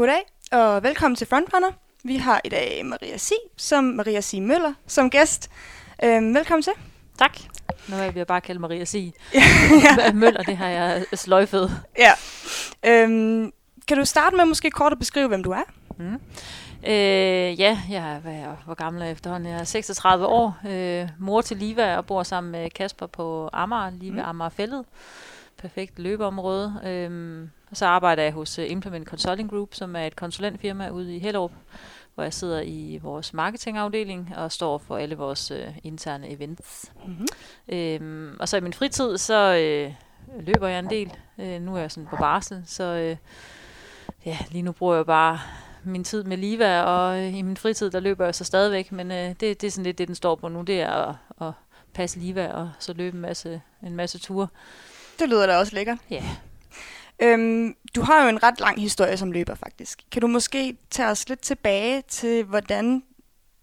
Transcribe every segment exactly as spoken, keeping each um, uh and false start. Goddag og velkommen til Frontrunner. Vi har i dag Maria Sig, som Maria Sig Møller, som gæst. Øhm, velkommen til. Tak. Nu vil jeg bare kalde Maria Sig. ja. Møller, det har jeg sløjfet. Ja. Øhm, kan du starte med måske kort at beskrive, hvem du er? Mm. Øh, ja, jeg er, jeg, hvor gammel er jeg efterhånden? Jeg er seksogtredive år, øh, mor til Liva og bor sammen med Kasper på Amager, lige ved mm. Amagerfælled. Perfekt løbeområde. Øh, og så arbejder jeg hos Implement Consulting Group, som er et konsulentfirma ude i Hellerup, hvor jeg sidder i vores marketingafdeling og står for alle vores øh, interne events. Mm-hmm. Øh, og så i min fritid, så øh, løber jeg en del. Øh, nu er jeg sådan på barsel, så øh, ja, lige nu bruger jeg bare min tid med Liva, og øh, i min fritid, der løber jeg så stadigvæk, men øh, det, det er sådan lidt det, den står på nu, det er at, at passe Liva, og så løbe en masse, en masse ture. Det lyder da også lækkert. Ja. Yeah. Øhm, du har jo en ret lang historie som løber, faktisk. Kan du måske tage os lidt tilbage til, hvordan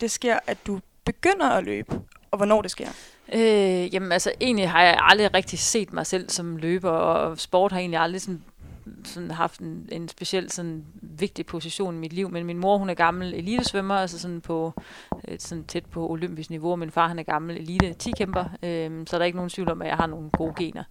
det sker, at du begynder at løbe, og hvornår det sker? Øh, jamen altså, egentlig har jeg aldrig rigtig set mig selv som løber, og sport har egentlig aldrig sådan sådan haft en, en speciel sådan vigtig position i mit liv, men min mor, hun er gammel elitesvømmer, altså sådan på sådan tæt på olympisk niveau, og min far, han er gammel elite-tikæmper, øhm, så er der ikke nogen tvivl om, at jeg har nogle gode gener.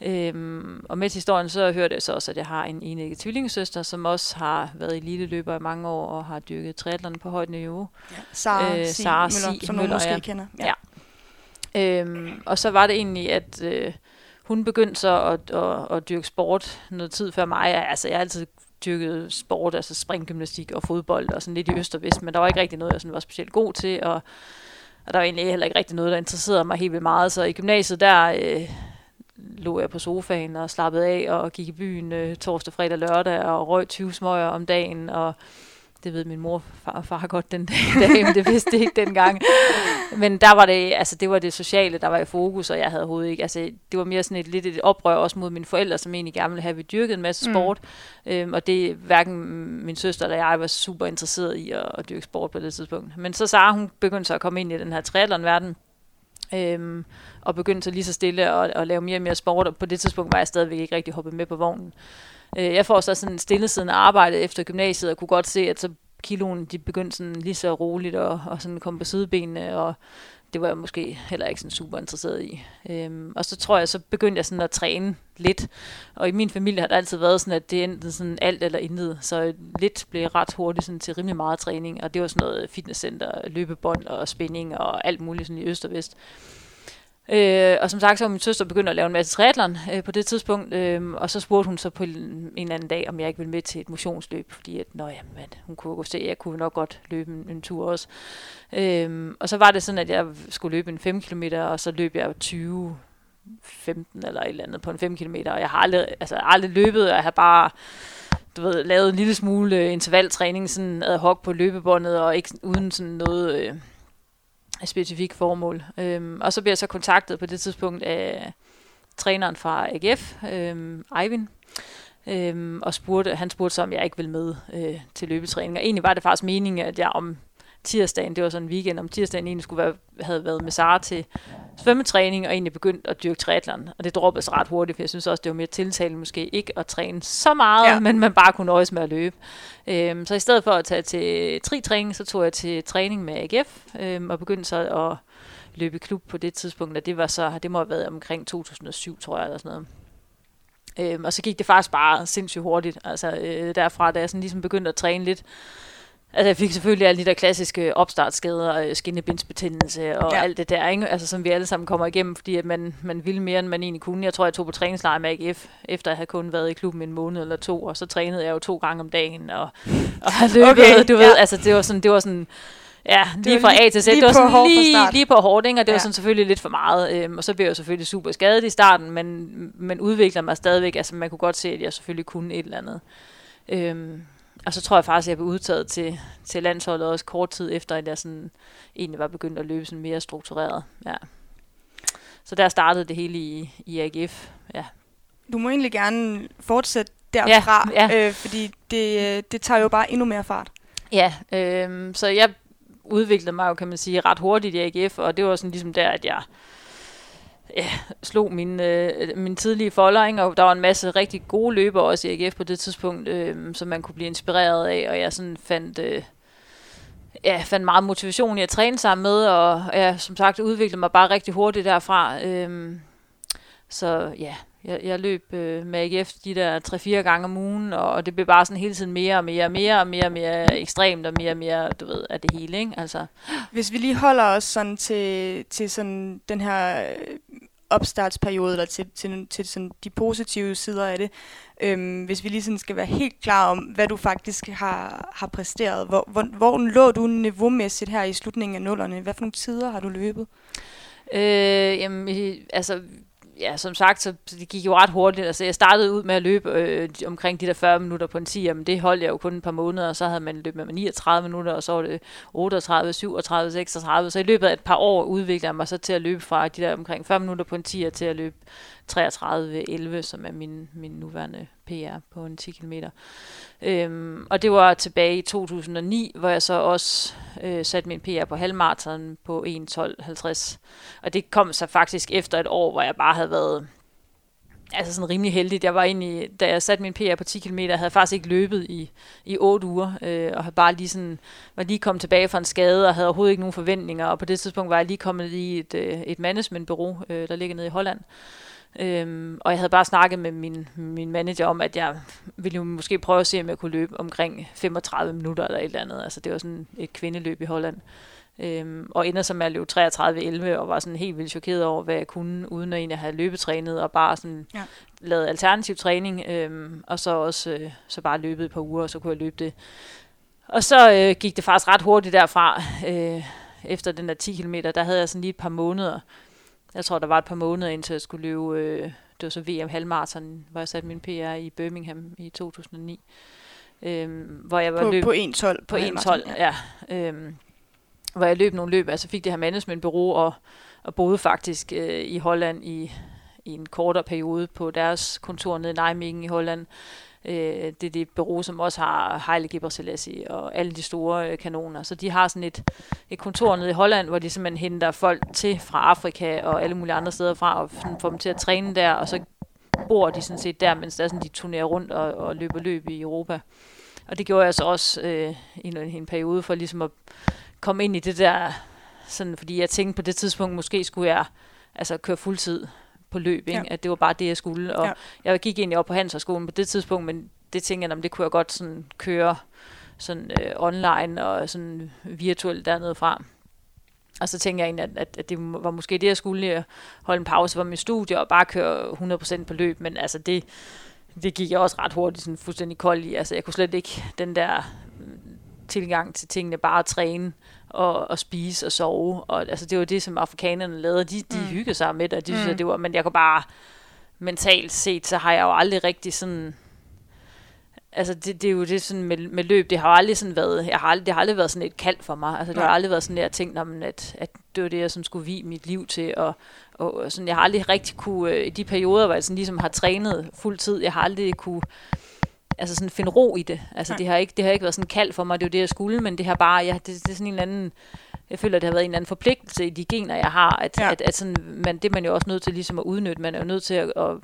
Øhm, og med til historien, så hørte jeg så også, at jeg har en enægget tvillingesøster, som også har været eliteløber i mange år, og har dyrket triathlon på højt niveau. Ja. Sara øh, C. Møller, som Møller, nogen måske ja. kender. Ja. Ja. Øhm, og så var det egentlig, at øh, hun begyndte så at, at, at dyrke sport noget tid før mig. Altså, jeg har altid dyrket sport, altså springgymnastik og fodbold og sådan lidt i øst og vest, men der var ikke rigtig noget, jeg sådan var specielt god til, og, og der var egentlig heller ikke rigtig noget, der interesserede mig helt vildt meget. Så i gymnasiet, der øh, lå jeg på sofaen og slappede af og gik i byen øh, torsdag, fredag, lørdag og røg tyve smøger om dagen, og det ved min mor og far, far godt den dag i dag, men det vidste det ikke dengang. Men der var det, altså det var det sociale, der var i fokus, og jeg havde overhovedet ikke, altså det var mere sådan et lidt et oprør også mod mine forældre, som egentlig gerne ville have, at vi dyrkede en masse sport. Mm. Øhm, og det hverken min søster eller jeg var super interesseret i at, at dyrke sport på det tidspunkt. Men så Sara, hun begyndte så at komme ind i den her triathlon-verden, Øhm, og begyndte så lige så stille og, og lave mere og mere sport, og på det tidspunkt var jeg stadigvæk ikke rigtig hoppet med på vognen. Øh, jeg får så sådan stille siden arbejde efter gymnasiet, og kunne godt se, at så kiloen, de begyndte sådan lige så roligt og, og sådan kom på sidebenene, og det var jeg måske heller ikke sådan super interesseret i. Øhm, og så tror jeg, så begyndte jeg sådan at træne lidt, og i min familie har det altid været sådan, at det enten sådan alt eller intet, så lidt blev ret hurtigt sådan til rimelig meget træning, og det var sådan noget fitnesscenter, løbebånd og spænding og alt muligt sådan i øst og vest. Øh, og som sagt, så var min søster begyndt at lave en masse triathlon øh, på det tidspunkt, øh, og så spurgte hun så på en eller anden dag, om jeg ikke ville med til et motionsløb, fordi at, nå, jamen, hun kunne jo se, at jeg kunne nok godt løbe en, en tur også. Øh, og så var det sådan, at jeg skulle løbe en fem kilometer, og så løb jeg tyve, femten eller et eller andet på en fem kilometer, og jeg har aldrig, altså, aldrig løbet, og jeg har bare du ved, lavet en lille smule intervaltræning sådan ad hoc på løbebåndet, og ikke uden sådan noget Øh, specifikt formål. Øhm, og så bliver jeg så kontaktet på det tidspunkt af træneren fra A G F, øhm, Ivan, øhm, og spurgte, han spurgte så, om jeg ikke ville med øh, til løbetræning. Og egentlig var det faktisk meningen, at jeg om tirsdagen, det var sådan en weekend, om tirsdagen egentlig skulle være, havde været med Sara til svømmetræning, og egentlig begyndt at dyrke triathlon. Og det droppede så ret hurtigt, for jeg synes også, det var mere tiltalende måske ikke at træne så meget, ja. men man bare kunne nøjes med at løbe. Øhm, så i stedet for at tage til tri-træning, så tog jeg til træning med A G F, øhm, og begyndte så at løbe i klub på det tidspunkt, og det var så, det må have været omkring to tusind og syv, tror jeg, eller sådan noget. Øhm, og så gik det faktisk bare sindssygt hurtigt, altså øh, derfra, da jeg sådan ligesom begyndte at træne lidt. Altså jeg fik selvfølgelig alle de der klassiske opstartsskader, skinnebindsbetændelse og ja. alt det der, ikke? Altså, som vi alle sammen kommer igennem, fordi at man, man ville mere, end man egentlig kunne. Jeg tror, jeg tog på træningslejr med A G F, efter at have kun været i klubben en måned eller to, og så trænede jeg jo to gange om dagen, og, og løbet, okay, du ja. ved, altså det var sådan, det var sådan, ja, lige fra A til Z, det var sådan lige, lige, lige, lige på hårdt, ikke? Og det ja. var sådan selvfølgelig lidt for meget, øhm, og så blev jeg selvfølgelig super skadet i starten, men man udvikler mig stadigvæk, altså man kunne godt se, at jeg selvfølgelig kunne et eller andet. Øhm, Og så tror jeg faktisk, at jeg blev udtaget til, til landsholdet også kort tid efter, at jeg sådan, egentlig var begyndt at løbe sådan mere struktureret. Ja. Så der startede det hele i, i A G F. Ja. Du må egentlig gerne fortsætte derfra, ja, ja. Øh, fordi det, det tager jo bare endnu mere fart. Ja, øh, så jeg udviklede mig jo, kan man sige, ret hurtigt i A G F, og det var sådan ligesom der, at jeg ja, slog min, øh, min tidlige folder, ikke? Og der var en masse rigtig gode løbere også i A G F på det tidspunkt, øh, som man kunne blive inspireret af, og jeg sådan fandt, øh, ja, fandt meget motivation i at træne sammen med, og jeg, som sagt, udviklede mig bare rigtig hurtigt derfra. Øh, så ja, jeg, jeg løb øh, med A G F de der tre fire gange om ugen, og, og det blev bare sådan hele tiden mere og mere og mere og mere og mere ekstremt og mere og mere, du ved, af det hele, ikke? Altså. Hvis vi lige holder os sådan til, til sådan den her opstartsperiode, eller til, til, til sådan de positive sider af det, øhm, hvis vi lige sådan skal være helt klar om, hvad du faktisk har, har præsteret. Hvor, hvor, hvor lå du niveaumæssigt her i slutningen af nullerne? Hvad for nogle tider har du løbet? Øh, jamen, altså... Ja, som sagt, så det gik jo ret hurtigt. Altså, jeg startede ud med at løbe øh, omkring de der fyrre minutter på en tier, men det holdt jeg jo kun et par måneder, og så havde man løbet med niogtredive minutter, og så var det otteogtredive, syvogtredive, seksogtredive. Så i løbet af et par år udviklede jeg mig så til at løbe fra de der omkring fyrre minutter på en tier til at løbe treogtredive elleve, som er min, min nuværende P R på en ti kilometer. Øhm, og det var tilbage i to tusind og ni, hvor jeg så også øh, satte min P R på halvmaraton på en tolv halvtreds. Og det kom så faktisk efter et år, hvor jeg bare havde været altså sådan rimelig heldig. Jeg var egentlig, da jeg satte min P R på ti kilometer, havde jeg faktisk ikke løbet i, i otte uger, øh, og havde bare lige sådan, var lige kommet tilbage fra en skade, og havde overhovedet ikke nogen forventninger. Og på det tidspunkt var jeg lige kommet i et, et managementbureau, øh, der ligger nede i Holland. Øhm, og jeg havde bare snakket med min, min manager om, at jeg ville jo måske prøve at se, om jeg kunne løbe omkring femogtredive minutter eller et eller andet. Altså det var sådan et kvindeløb i Holland. Øhm, og ender så med at løbe treogtredive elleve og var sådan helt vildt chokeret over, hvad jeg kunne, uden at egentlig have løbetrænet og bare sådan ja. lavet alternativ træning. Øhm, og så også øh, så bare løbet et par uger, og så kunne jeg løbe det. Og så øh, gik det faktisk ret hurtigt derfra. Øh, efter den der ti kilometer, der havde jeg sådan lige et par måneder. Jeg tror, der var et par måneder, indtil jeg skulle løbe, øh, det var så V M-halvmaraton, hvor jeg satte min P R i Birmingham i to tusind og ni. Øhm, hvor jeg var på, løb... På en tolv? På en tolv, ja. ja. Øhm, hvor jeg løb nogle løb, altså fik det her managementbureau, og, og boede faktisk øh, i Holland i, i en kortere periode på deres kontor nede i Nijmegen i Holland. Øh, det er det bureau, som også har Haile Gebrselassie og alle de store øh, kanoner. Så de har sådan et, et kontor nede i Holland, hvor de simpelthen henter folk til fra Afrika og alle mulige andre steder fra, og sådan får dem til at træne der, og så bor de sådan set der, mens der sådan, de turnerer rundt og, og løber løb i Europa. Og det gjorde jeg så også øh, i en, en periode for ligesom at komme ind i det der, sådan, fordi jeg tænkte på det tidspunkt, måske skulle jeg altså, køre fuldtid på løb, ikke? Ja. At det var bare det, jeg skulle. Og ja. Jeg gik egentlig op på Handelshøjskolen på det tidspunkt, men det tænkte jeg, om det kunne jeg godt sådan køre sådan, øh, online og sådan virtuelt dernede fra. Og så tænkte jeg egentlig, at, at, at det var måske det, jeg skulle holde en pause fra min studie og bare køre hundrede procent på løb, men altså det, det gik jeg også ret hurtigt sådan fuldstændig kold i. Altså jeg kunne slet ikke den der tilgang til tingene, bare at træne og, og spise og sove. Og, altså, det var det, som afrikanerne lavede. De, de mm. hyggede sig med det, og de mm. synes, at det var... Men jeg kunne bare... Mentalt set, så har jeg jo aldrig rigtig sådan... Altså, det, det er jo det sådan med, med løb. Det har jo aldrig sådan været... Jeg har aldrig, det har aldrig været sådan et kald for mig. Altså, det har aldrig været sådan, at jeg tænkte, at, at det var det, jeg sådan skulle vie mit liv til. Og, og sådan, jeg har aldrig rigtig kunne... I de perioder, hvor jeg sådan ligesom har trænet fuld tid, jeg har aldrig kunne... altså sådan finde ro i det. Altså det har ikke det har ikke været sådan kald for mig, det er jo det jeg skulle, men det har bare jeg det, det er sådan en eller anden, jeg føler det har været en eller anden forpligtelse i de gener jeg har, at ja. at, at sådan man det man jo også nødt til ligesom at udnytte, man er jo nødt til at og,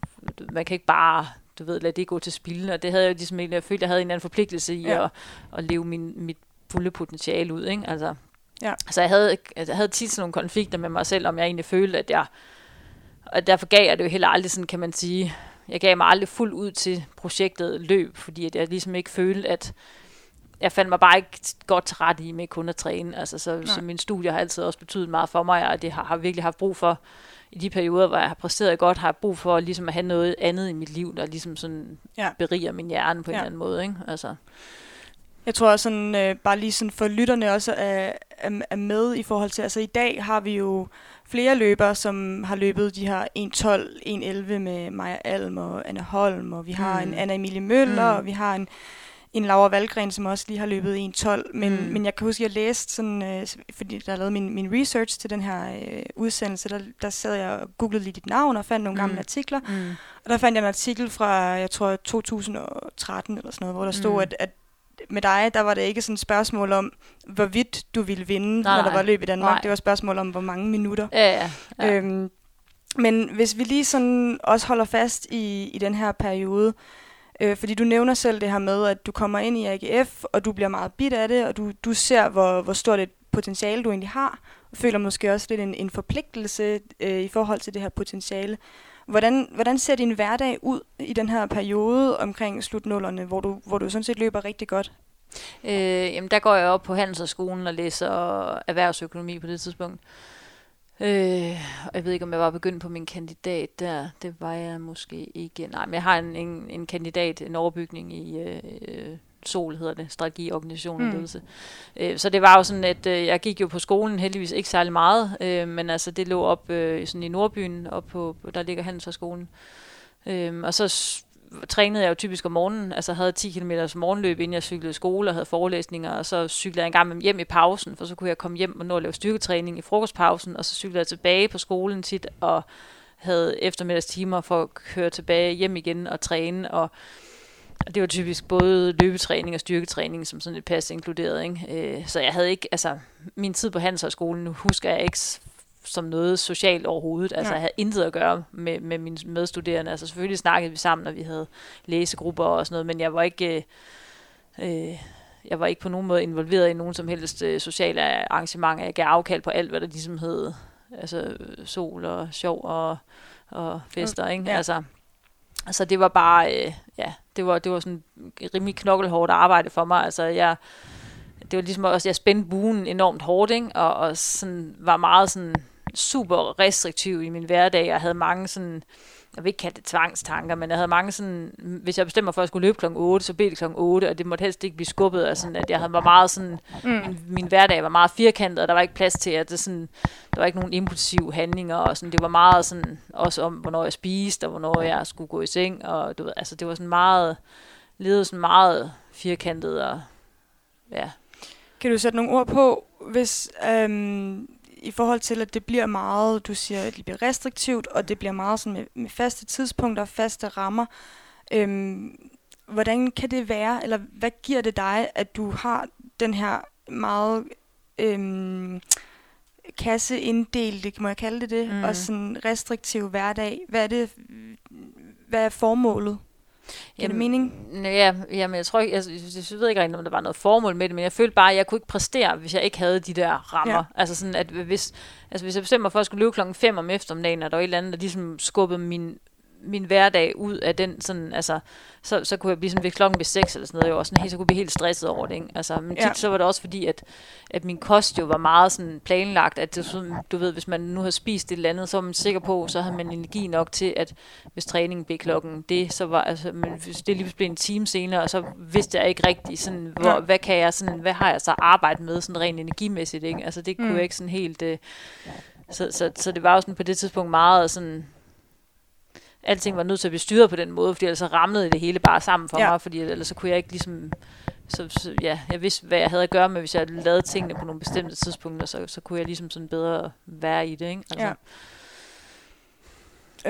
man kan ikke bare, du ved, lade det gå til spilde, og det havde jeg jo ligesom jeg følte jeg havde en eller anden forpligtelse i ja. at, at leve min mit fulde potentiale ud, ikke? Altså. Ja. Så jeg havde jeg havde tit sådan nogle konflikter med mig selv, om jeg egentlig følte at jeg og derfor gav jeg det jo heller aldrig sådan, kan man sige. Jeg gav mig aldrig fuldt ud til projektet løb, fordi at jeg ligesom ikke følte, at jeg fandt mig bare ikke godt til ret i med kun at træne. Altså, så, så mine studier har altid også betydet meget for mig, og det har, har virkelig haft brug for, i de perioder, hvor jeg har præsteret godt, har jeg brug for ligesom at have noget andet i mit liv, der ligesom sådan ja. beriger min hjerne på en ja. eller anden måde. Ikke? Altså. Jeg tror også, sådan, øh, bare lige sådan for lytterne også er, er, er med i forhold til, altså i dag har vi jo flere løbere, som har løbet de her en tolv, en elleve med Maja Alm og Anna Holm, og vi har mm. en Anna Emilie Møller, mm. og vi har en, en Laura Valgren, som også lige har løbet en tolv. Men, mm. men jeg kan huske, at jeg læste, sådan, øh, fordi der lavede min, min research til den her øh, udsendelse, der, der sad jeg og googlede lige dit navn og fandt nogle mm. gamle artikler. Mm. Og der fandt jeg en artikel fra, jeg tror, to tusind og tretten eller sådan noget, hvor der stod, mm. at, at med dig, der var det ikke sådan et spørgsmål om, hvorvidt du ville vinde, nej, når der var løb i Danmark. Nej. Det var et spørgsmål om, hvor mange minutter. Ja, ja, ja. Øhm, Men hvis vi lige sådan også holder fast i, i den her periode, øh, fordi du nævner selv det her med, at du kommer ind i A G F, og du bliver meget bit af det, og du, du ser, hvor, hvor stort et potentiale du egentlig har, og føler måske også lidt en, en forpligtelse øh, i forhold til det her potentiale. Hvordan, hvordan ser din hverdag ud i den her periode omkring slutnullerne, hvor du, hvor du sådan set løber rigtig godt? Øh, jamen der går jeg op på Handelshøjskolen og læser erhvervsøkonomi på det tidspunkt. Øh, og jeg ved ikke, om jeg var begyndt på min kandidat der. Det var jeg måske ikke. Nej, men jeg har en, en, en kandidat, en overbygning i øh, SOL, hedder det, strategi, organisation og ledelse. Mm. Øh, så det var jo sådan, at øh, jeg gik jo på skolen heldigvis ikke særlig meget, øh, men altså det lå op øh, sådan i Nordbyen, op på, der ligger Handelshøjskolen. Øh, og så s- trænede jeg jo typisk om morgenen, altså havde ti kilometer morgenløb, inden jeg cyklede skole og havde forelæsninger, og så cyklede jeg en gang hjem i pausen, for så kunne jeg komme hjem og nå at lave styrketræning i frokostpausen, og så cyklede jeg tilbage på skolen tit, og havde eftermiddagstimer for at køre tilbage hjem igen og træne, og det var typisk både løbetræning og styrketræning, som sådan et pas inkluderet, ikke? Så jeg havde ikke, altså min tid på Handelshøjskolen, nu husker jeg ikke som noget socialt overhovedet. Altså, ja. Jeg havde intet at gøre med, med mine medstuderende. Altså, selvfølgelig snakkede vi sammen, og vi havde læsegrupper og sådan noget, men jeg var ikke, øh, jeg var ikke på nogen måde involveret i nogen som helst øh, sociale arrangementer. Jeg gav afkald på alt, hvad der ligesom hed altså, sol og sjov og, og fester, mm, ikke? Ja. Altså, altså, det var bare, øh, ja, det var, det var sådan rimelig knokkelhårdt arbejde for mig. Altså, jeg det var ligesom også, jeg spændte buen enormt hårdt, ikke? Og, og sådan var meget sådan super restriktiv i min hverdag. Jeg havde mange sådan, jeg vil ikke kalde det tvangstanker, men jeg havde mange sådan, hvis jeg bestemmer for at skulle løbe klokken otte, så blev det klokken otte, og det måtte helst ikke blive skubbet, og sådan, at jeg havde var meget sådan, mm. min hverdag var meget firkantet, og der var ikke plads til, at det sådan, der var ikke nogen impulsive handlinger, og sådan, det var meget sådan, også om, hvornår jeg spiste, og hvornår jeg skulle gå i seng, og du ved, altså det var sådan meget, levede sådan meget firkantet, og ja. Kan du sætte nogle ord på, hvis øhm, i forhold til, at det bliver meget, du siger, at det bliver restriktivt, og det bliver meget sådan med, med faste tidspunkter og faste rammer. Øhm, hvordan kan det være, eller hvad giver det dig, at du har den her meget øhm, kasseinddelte, må jeg kalde det det, mm. og sådan restriktiv hverdag? Hvad er det, hvad er formålet? Jamen, det mening? Ja, jamen, jeg tror ikke, jeg, jeg ved ikke rigtig, om der var noget formål med det, men jeg følte bare, at jeg kunne ikke præstere, hvis jeg ikke havde de der rammer. Ja. Altså sådan, at hvis, altså hvis jeg bestemte mig for, at jeg skulle løbe klokken fem om eftermiddagen, og der var et eller andet, der ligesom skubbede min, min hverdag ud af den, sådan, altså, så, så kunne jeg blive sådan ved klokken ved seks eller sådan noget, og sådan, så kunne jeg blive helt stresset over det, ikke? Altså, men tit ja. Så var det også fordi, at, at min kost jo var meget sådan planlagt, at det, du ved, hvis man nu havde spist et eller andet, så var man sikker på, så havde man energi nok til, at hvis træningen blev klokken det, så var, altså, men hvis det lige blev en time senere, og så vidste jeg ikke rigtigt, sådan, hvor, hvad kan jeg, sådan, hvad har jeg så arbejdet med, sådan rent energimæssigt, ikke? Altså, det kunne mm. jeg ikke sådan helt, øh, så, så, så det var jo sådan på det tidspunkt meget sådan, alting var nødt til at blive styret på den måde, fordi ellers så ramlede det hele bare sammen for ja. mig, fordi ellers så kunne jeg ikke ligesom, så, så, ja, jeg vidste, hvad jeg havde at gøre med, hvis jeg lavede tingene på nogle bestemte tidspunkter, så, så kunne jeg ligesom sådan bedre være i det, ikke? Altså. Ja.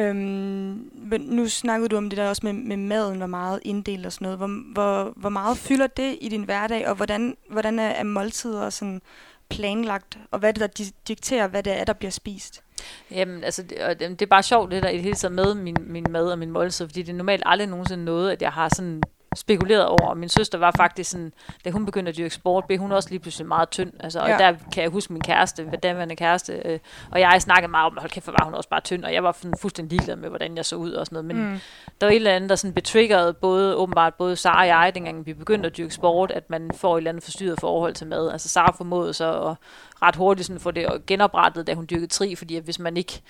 Øhm, men nu snakkede du om det der også med, med maden, hvor meget inddelt og sådan noget. Hvor, hvor, hvor meget fylder det i din hverdag, og hvordan, hvordan er måltider sådan planlagt, og hvad er det, der dikterer, hvad det er, der bliver spist? Jamen, altså, det, og det er bare sjovt, det der i det hele taget med min, min mad og min måltid, fordi det er normalt aldrig nogensinde noget, at jeg har sådan spekuleret over. Min søster var faktisk sådan, da hun begyndte at dyrke sport, blev hun også lige pludselig meget tynd. Altså, og ja. Der kan jeg huske min kæreste, hvad daværende kæreste, øh, og jeg snakkede meget om, hold kæft, hvor var hun også bare tynd, og jeg var fuldstændig ligeglad med, hvordan jeg så ud og sådan noget. Men mm. der var et eller andet, der sådan betriggerede både, åbenbart både Sara og jeg, dengang vi begyndte at dyrke sport, at man får et eller andet forstyrret forhold til mad. Altså Sara formåede så at ret hurtigt sådan få det genoprettet, da hun dyrkede tri, fordi at hvis man ikke,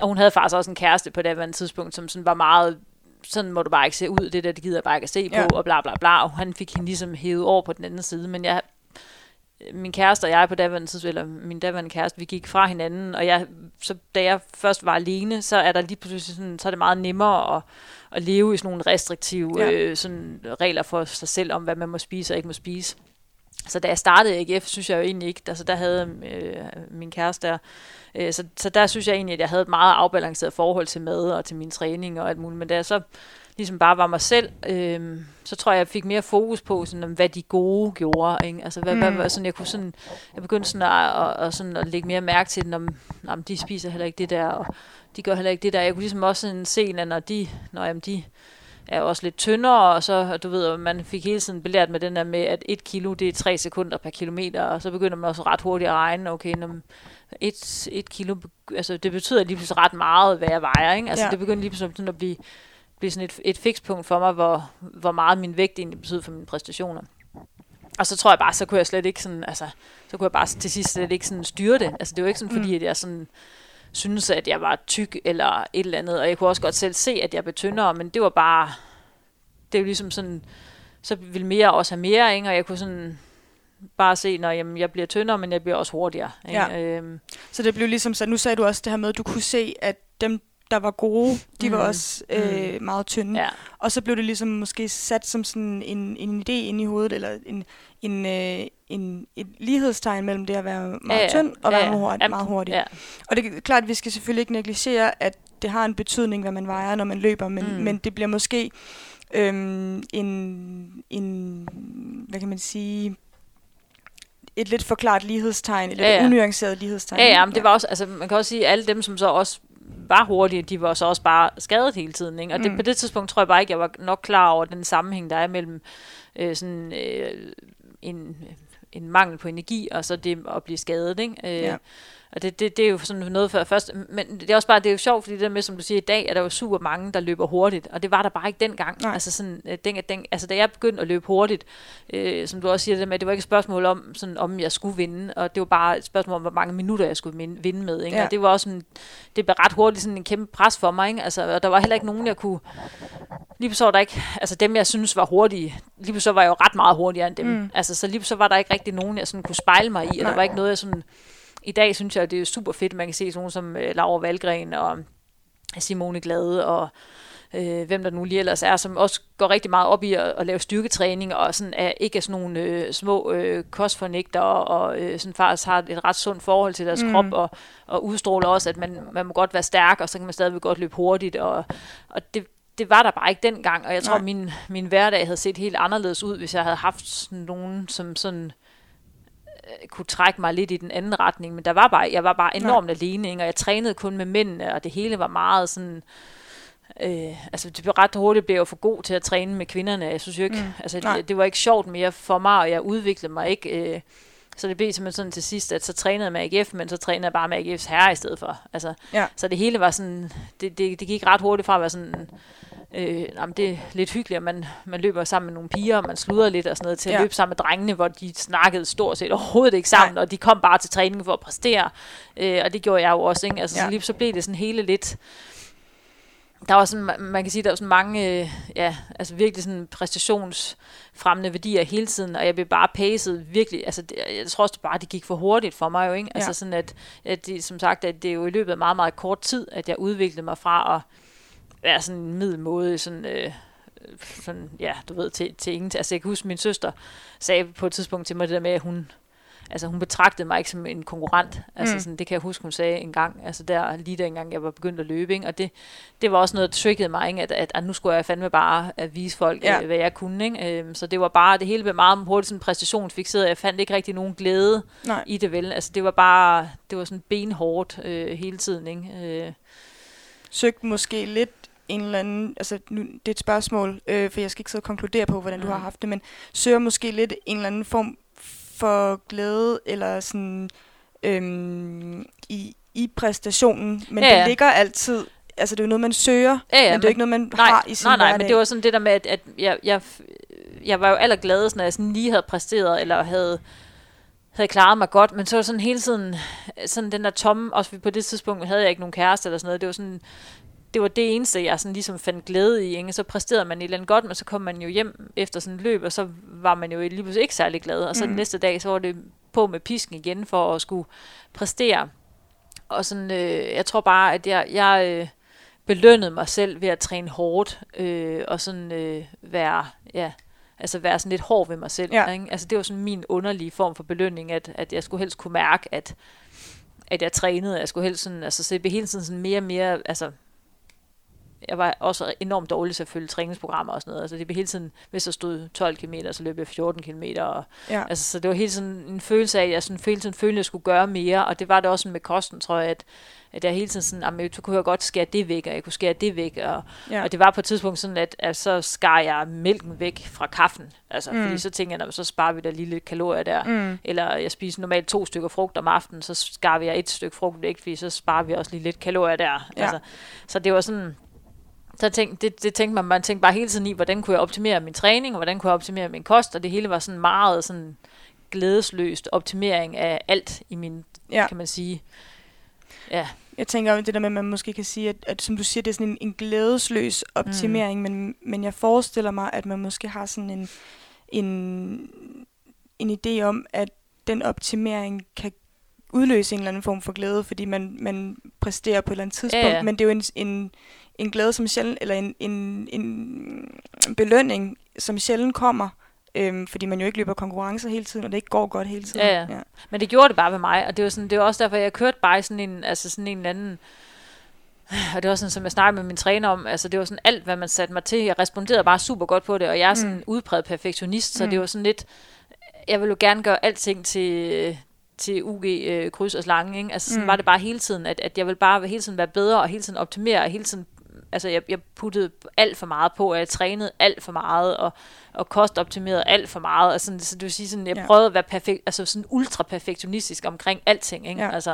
og hun havde faktisk også en kæreste på daværende tidspunkt, som sådan var meget, sådan må du bare ikke se ud, det der, det gider jeg bare ikke at se på, ja. og bla bla bla, og han fik hende ligesom hævet over på den anden side, men jeg, min kæreste og jeg på daværende tidspunkt, eller min daværende kæreste, vi gik fra hinanden, og jeg, så da jeg først var alene, så er der lige pludselig sådan, så er det meget nemmere at, at leve i sådan nogle restriktive ja. øh, sådan regler for sig selv, om hvad man må spise og ikke må spise. Så da jeg startede A G F, synes jeg jo egentlig ikke, altså der havde øh, min kæreste der, øh, så, så der synes jeg egentlig, at jeg havde et meget afbalanceret forhold til mad og til min træning og alt muligt, men da jeg så ligesom bare var mig selv, øh, så tror jeg, jeg fik mere fokus på, sådan, hvad de gode gjorde, ikke? Altså, hvad, mm. hvad, sådan, jeg, kunne sådan, jeg begyndte sådan at, og, og sådan at lægge mere mærke til, når, når de spiser heller ikke det der, og de gør heller ikke det der. Jeg kunne ligesom også sådan se, når de, når jamen, de er også lidt tyndere, og så, du ved, man fik hele tiden belært med den der med, at et kilo, det er tre sekunder per kilometer, og så begynder man også ret hurtigt at regne, okay, når et, et kilo, altså det betyder lige pludselig ret meget, hvad jeg vejer, ikke? Altså ja. Det begyndte lige pludselig sådan at blive, blive sådan et, et fikspunkt for mig, hvor, hvor meget min vægt egentlig betyder for mine præstationer. Og så tror jeg bare, så kunne jeg slet ikke sådan, altså, så kunne jeg bare til sidst slet ikke sådan styre det. Altså det var ikke sådan, fordi at jeg sådan, synes, at jeg var tyk eller et eller andet, og jeg kunne også godt selv se, at jeg blev tyndere, men det var bare, det er jo ligesom sådan, så ville mere også have mere, ikke? Og jeg kunne sådan bare se, når jamen, jeg bliver tyndere, men jeg bliver også hurtigere. Ikke? Ja. Øhm. Så det blev ligesom sådan, nu sagde du også det her med, at du kunne se, at dem, der var gode, de mm. var også øh, mm. meget tynde, ja. Og så blev det ligesom måske sat som sådan en, en idé inde i hovedet, eller en, en, øh, en, et lighedstegn mellem det at være meget ja, tynd og ja, være hurtig, ja. meget hurtig. Ja. Og det er klart, at vi skal selvfølgelig ikke negligere, at det har en betydning, hvad man vejer, når man løber, men, mm. men det bliver måske øh, en, en, hvad kan man sige... et lidt forklaret lighedstegn, et lidt ja, ja. unuanceret lighedstegn. Ja, ja, men det var også, altså man kan også sige, at alle dem, som så også var hurtige, de var så også bare skadet hele tiden, ikke? Og mm. det, på det tidspunkt tror jeg bare ikke, jeg var nok klar over den sammenhæng, der er mellem øh, sådan øh, en, en mangel på energi, og så det at blive skadet, ikke? Øh, ja. Og det, det, det er jo sådan noget før først, men det er også bare, det er jo sjovt, fordi det der med, som du siger, i dag er der jo super mange, der løber hurtigt, og det var der bare ikke dengang. Nej. Altså sådan, den, den, altså da jeg begyndte at løbe hurtigt, øh, som du også siger det med, det var ikke et spørgsmål om, sådan, om jeg skulle vinde, og det var bare et spørgsmål om, hvor mange minutter jeg skulle min, vinde med, ikke? Ja. Og det var også sådan, det blev ret hurtigt sådan en kæmpe pres for mig, ikke? Altså, og der var heller ikke nogen, jeg kunne, lige på så var der ikke, altså dem jeg synes var hurtige, lige på så var jeg jo ret meget hurtigere end dem, mm. altså så lige på så var der ikke rigtig nogen, jeg sådan kunne spejle mig i, og Nej. Der var ikke noget, jeg sådan. I dag synes jeg, det er super fedt, man kan se sådan nogen som øh, Laura Valgren og Simone Glade og øh, hvem der nu lige ellers er, som også går rigtig meget op i at, at lave styrketræning og sådan, er, ikke er sådan nogle øh, små øh, kostfornægtere og øh, sådan faktisk har et ret sundt forhold til deres mm. krop og, og udstråler også, at man, man må godt være stærk, og så kan man stadigvæk godt løbe hurtigt, og, og det, det var der bare ikke dengang, og jeg tror, min, min hverdag havde set helt anderledes ud, hvis jeg havde haft nogen, som sådan kunne trække mig lidt i den anden retning, men der var bare, jeg var bare enormt Nej. alene, ikke? Og jeg trænede kun med mændene, og det hele var meget sådan, øh, altså det blev ret hurtigt, blev jeg for god til at træne med kvinderne, jeg synes jo ikke, mm. altså det, det var ikke sjovt mere for mig, og jeg udviklede mig ikke, øh, så det blev simpelthen sådan til sidst, at så trænede jeg med A G F, men så trænede jeg bare med A G F's herre i stedet for, altså, ja. Så det hele var sådan, det, det, det gik ret hurtigt fra at være sådan, Øh, jamen det er lidt hyggeligt, at man, man løber sammen med nogle piger, og man sludrer lidt og sådan noget, til at ja. løbe sammen med drengene, hvor de snakkede stort set overhovedet ikke sammen, Nej. og de kom bare til træningen for at præstere, øh, og det gjorde jeg jo også, ikke? Altså, ja. så, lige, så blev det sådan hele lidt, der var sådan, man kan sige, der var sådan mange, øh, ja, altså virkelig sådan præstationsfremmende værdier hele tiden, og jeg blev bare pacet virkelig, altså det, jeg tror også bare, det gik for hurtigt for mig jo, ikke? Altså ja. sådan at, at det, som sagt, at det er jo i løbet af meget, meget kort tid, at jeg udviklede mig fra at være sådan en middelmåde, sådan, øh, sådan, ja, du ved, til, til ingen. Altså, jeg kan huske, min søster sagde på et tidspunkt til mig det der med, at hun, altså, hun betragtede mig ikke som en konkurrent. Altså, mm. sådan, det kan jeg huske, hun sagde engang, altså der, lige dengang jeg var begyndt at løbe, ikke? Og det, det var også noget, der triggede mig, ikke? At, at, at nu skulle jeg fandme bare at vise folk, ja. øh, hvad jeg kunne, ikke? Øhm, så det var bare, det hele blev meget hurtigt sådan præstationsfikseret, jeg fandt ikke rigtig nogen glæde Nej. i det, vel? Altså, det var bare, det var sådan benhårdt øh, hele tiden, ikke? Øh, Søgte måske lidt en eller anden, altså nu, det er et spørgsmål, øh, for jeg skal ikke så konkludere på, hvordan mm. du har haft det, men søger måske lidt en eller anden form for glæde, eller sådan øhm, i, i præstationen, men ja, ja. det ligger altid, altså det er jo noget, man søger, ja, ja, men det er men, jo ikke noget, man nej, har i sin nej, nej, hverdag. Men det var sådan det der med, at, at jeg, jeg, jeg var jo allergladest, når jeg sådan lige havde præsteret, eller havde... havde klaret mig godt, men så var sådan hele tiden sådan den der tomme, også på det tidspunkt havde jeg ikke nogen kæreste eller sådan noget, det var sådan, det var det eneste, jeg sådan ligesom fandt glæde i, ikke? Så præsterede man et eller andet godt, men så kom man jo hjem efter sådan et løb, og så var man jo lige pludselig ikke særlig glad, og så mm. den næste dag, så var det på med pisken igen for at skulle præstere, og sådan, øh, jeg tror bare, at jeg, jeg øh, belønnede mig selv ved at træne hårdt, øh, og sådan øh, være, ja, altså være sådan lidt hård ved mig selv. Ja. Ikke? Altså det var sådan min underlige form for belønning, at, at jeg skulle helst kunne mærke, at, at jeg trænede. Jeg skulle helst sådan, altså så jeg blev hele tiden sådan mere og mere, altså jeg var også enormt dårlig til at følge træningsprogrammer og sådan noget. Altså det blev hele tiden, hvis jeg stod tolv kilometer, så løb jeg fjorten kilometer. Og, ja. Altså så det var hele tiden en følelse af, at jeg sådan hele tiden følte, at jeg skulle gøre mere, og det var det også med kosten, tror jeg, at at jeg hele tiden sådan, så kunne jeg godt skære det væk, og jeg kunne skære det væk, og, ja. og det var på et tidspunkt sådan, at, at så skar jeg mælken væk fra kaffen, altså, mm. fordi så tænkte jeg, så sparer vi der lige lidt kalorier der, mm. eller jeg spiser normalt to stykker frugt om aftenen, så skar vi et stykke frugt væk, fordi så sparer vi også lige lidt kalorier der, ja. altså, så det var sådan, så tænkte, det, det tænkte man, man tænkte bare hele tiden i, hvordan kunne jeg optimere min træning, og hvordan kunne jeg optimere min kost, og det hele var sådan meget sådan glædesløst optimering af alt i min, ja. kan man sige, ja. Jeg tænker om det der med, at man måske kan sige, at, at som du siger, det er sådan en, en glædesløs optimering, mm. men, men jeg forestiller mig, at man måske har sådan en, en, en idé om, at den optimering kan udløse en eller anden form for glæde, fordi man, man præsterer på et eller andet tidspunkt, ja, ja. men det er jo en, en, en glæde, som sjældent, eller en, en, en belønning, som sjældent kommer. Øhm, fordi man jo ikke løber konkurrencer hele tiden, og det ikke går godt hele tiden. Ja, ja. Ja. Men det gjorde det bare ved mig, og det var, sådan, det var også derfor, jeg kørte bare sådan en, altså sådan en eller anden, og det var sådan, som jeg snakkede med min træner om, altså det var sådan alt, hvad man satte mig til, jeg responderede bare super godt på det, og jeg er sådan en mm. udpræget perfektionist, så mm. det var sådan lidt, jeg ville jo gerne gøre alting til, til U G, øh, kryds og slange, ikke? Altså sådan mm. var det bare hele tiden, at, at jeg ville bare hele tiden være bedre, og hele tiden optimere, og hele tiden, altså jeg, jeg puttede alt for meget på, og jeg trænede alt for meget, og, og kostoptimerede alt for meget. Altså, så det vil sige, sådan, jeg ja. prøvede at være perfekt, altså sådan ultraperfektionistisk omkring alting. Ikke? Ja. Altså,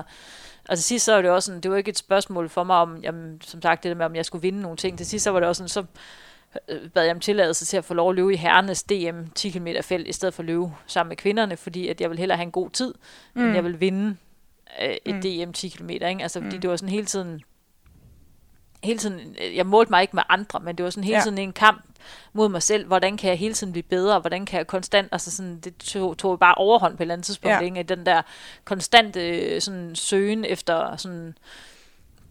og til sidst så var det også sådan, det var ikke et spørgsmål for mig, om jamen, som sagt det der med, om jeg skulle vinde nogle ting. Til sidst så var det også sådan, så bad jeg om tilladelse til at få lov at løbe i herrenes D M ti kilometer felt, i stedet for at løbe sammen med kvinderne, fordi at jeg ville hellere have en god tid, mm. end jeg ville vinde øh, et mm. D M ti kilometer. Ikke? Altså, fordi mm. det var sådan hele tiden... hele tiden, jeg målte mig ikke med andre, men det var sådan hele ja. tiden en kamp mod mig selv, hvordan kan jeg hele tiden blive bedre, hvordan kan jeg konstant, altså sådan, det tog, tog bare overhånd på et eller andet tidspunkt, ja. ikke? Den der konstante sådan søgen efter sådan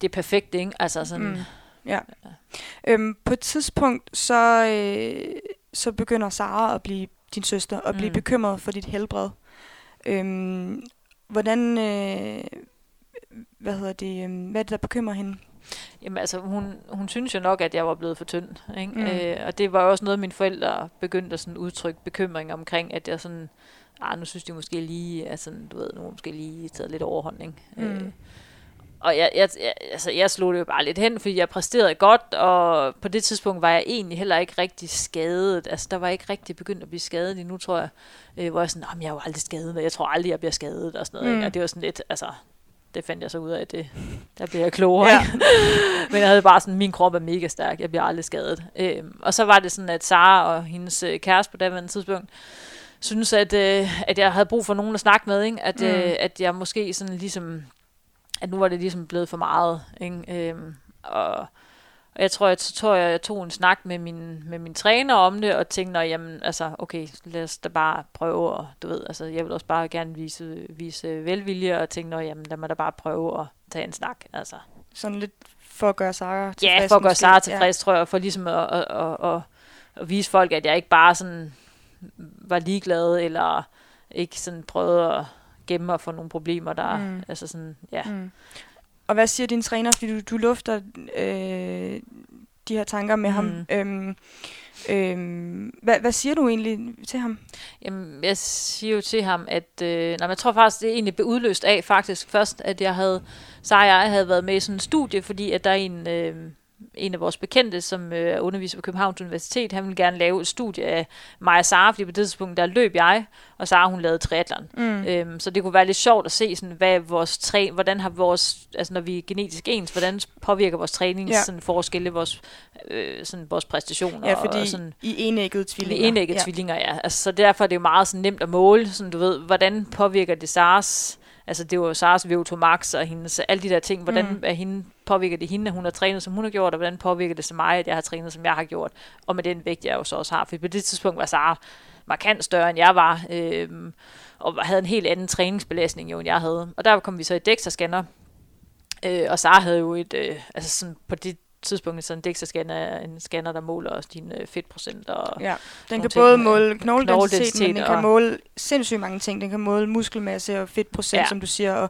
det perfekte, ikke? Altså sådan, mm. ja. ja. Øhm, på et tidspunkt, så, øh, så begynder Sara at blive din søster, og mm. blive bekymret for dit helbred. Øhm, hvordan, øh, hvad hedder det, øh, hvad er det, der bekymrer hende? Jamen altså, hun, hun synes jo nok, at jeg var blevet for tynd, ikke? Mm. Øh, og det var også noget, mine forældre begyndte at sådan udtrykke bekymring omkring, at jeg sådan, ah, nu synes de måske lige, altså, du ved, nu måske lige taget lidt overhåndning. Mm. Øh, og jeg, jeg, jeg, altså, jeg slog det jo bare lidt hen, fordi jeg præsterede godt, og på det tidspunkt var jeg egentlig heller ikke rigtig skadet. Altså, der var ikke rigtig begyndt at blive skadet endnu, tror jeg, øh, hvor jeg sådan, jeg er jo aldrig skadet, og jeg tror aldrig, jeg bliver skadet, og sådan noget, mm. ikke? Og det var sådan lidt, altså... Det fandt jeg så ud af, at det, der blev jeg klogere. Ja. Men jeg havde bare sådan, min krop er mega stærk, jeg bliver aldrig skadet. Øhm, og så var det sådan, at Sara og hendes øh, kæreste på daværende tidspunkt, synes at, øh, at jeg havde brug for nogen at snakke med, ikke? At, mm. øh, at jeg måske sådan ligesom, at nu var det ligesom blevet for meget, ikke? Øhm, og, og jeg tror, at så tog jeg, jeg tog en snak med min, med min træner om det, og tænkte, jamen, altså, okay, lad os da bare prøve, og du ved, altså, jeg vil også bare gerne vise, vise velvilje, og tænkte, jamen, lad mig da bare prøve at tage en snak, altså. Sådan lidt for at gøre Sara tilfreds? Ja, for at gøre Sara tilfreds, ja. tror jeg, for ligesom at, at, at, at, at vise folk, at jeg ikke bare sådan var ligeglad, eller ikke sådan prøvede at gemme mig for nogle problemer, der mm. altså sådan, ja. Mm. Og hvad siger din træner, fordi du, du lufter øh, de her tanker med mm. ham? Øhm, øhm, hvad, hvad siger du egentlig til ham? Jamen, jeg siger jo til ham, at øh, nej, jeg tror faktisk, det er egentlig udløst af faktisk først, at jeg havde, Sara og jeg havde været med i sådan en studie, fordi at der er en, øh, en af vores bekendte, som øh, er underviser på Københavns Universitet, han ville gerne lave et studie af mig og Sara, fordi på det tidspunkt, der løb jeg, og Sara hun lavede triathlon. Mm. Øhm, så det kunne være lidt sjovt at se, sådan, hvad vores træ, hvordan har vores, altså når vi er genetisk ens, hvordan påvirker vores træning ja. sådan forskelle, vores, øh, sådan vores præstationer. Ja, fordi og sådan, i enæggede tvillinger. I enæggede ja. tvillinger, ja. Altså, så derfor er det jo meget sådan, nemt at måle, sådan, du ved, hvordan påvirker det Saras, altså det var Saras V O to max og hendes, alle de der ting, hvordan mm. er hende, påvirker det hende, at hun har trænet, som hun har gjort, og hvordan påvirker det så mig, at jeg har trænet, som jeg har gjort, og med den vægt, jeg jo så også har. For på det tidspunkt var Sara markant større, end jeg var, øh, og havde en helt anden træningsbelastning, jo, end jeg havde. Og der kom vi så i DEXA-scanner, øh, og Sara havde jo et, øh, altså sådan på det tidspunkt sådan en DEXA-scanner er en scanner, der måler også dine fedtprocent. Og ja, den kan ting, både måle knogledensitet, men den kan måle sindssygt mange ting. Den kan måle muskelmasse og fedtprocent, ja, som du siger, og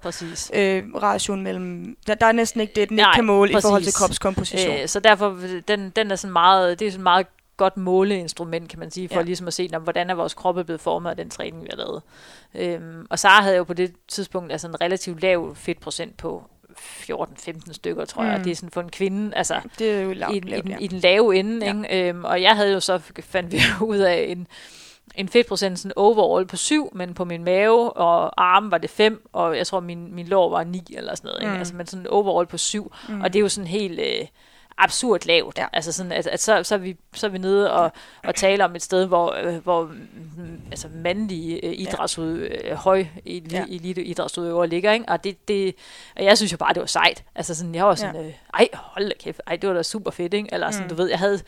øh, ratioen mellem... Der, der er næsten ikke det, den Nej, ikke kan måle præcis. I forhold til kropskomposition. Øh, så derfor, den, den er sådan meget... Det er sådan meget godt måleinstrument, kan man sige, for ja. ligesom at se, når, hvordan er vores kroppe blevet formet af den træning, vi har lavet. Øhm, og Sara havde jo på det tidspunkt altså en relativt lav fedtprocent på fjorten femten stykker, tror mm. jeg. Det er sådan for en kvinde, altså det er jo lavt, i, lavt, i, ja. i den lave ende. Ja. Ikke? Øhm, og jeg havde jo så, fandt vi ud af, en, en fedtprocent sådan overall på syv, men på min mave og arme var det fem, og jeg tror, min, min lår var ni eller sådan noget. Ikke? Mm. Altså, men sådan overall på syv, mm. og det er jo sådan helt... Øh, absurd lavt, ja. altså sådan at, at så så er vi så er vi nede og og taler om et sted hvor hvor altså mandlige øh, idrætsud øh, høj elit, ja. elite idrætsudøvere ligger, ikke? Og det det og jeg synes jo bare det var sejt. Altså sådan jeg var sådan ja. øh, ej hold da kæft, ej det var da super fedt, ikke? Eller sådan mm. du ved, jeg havde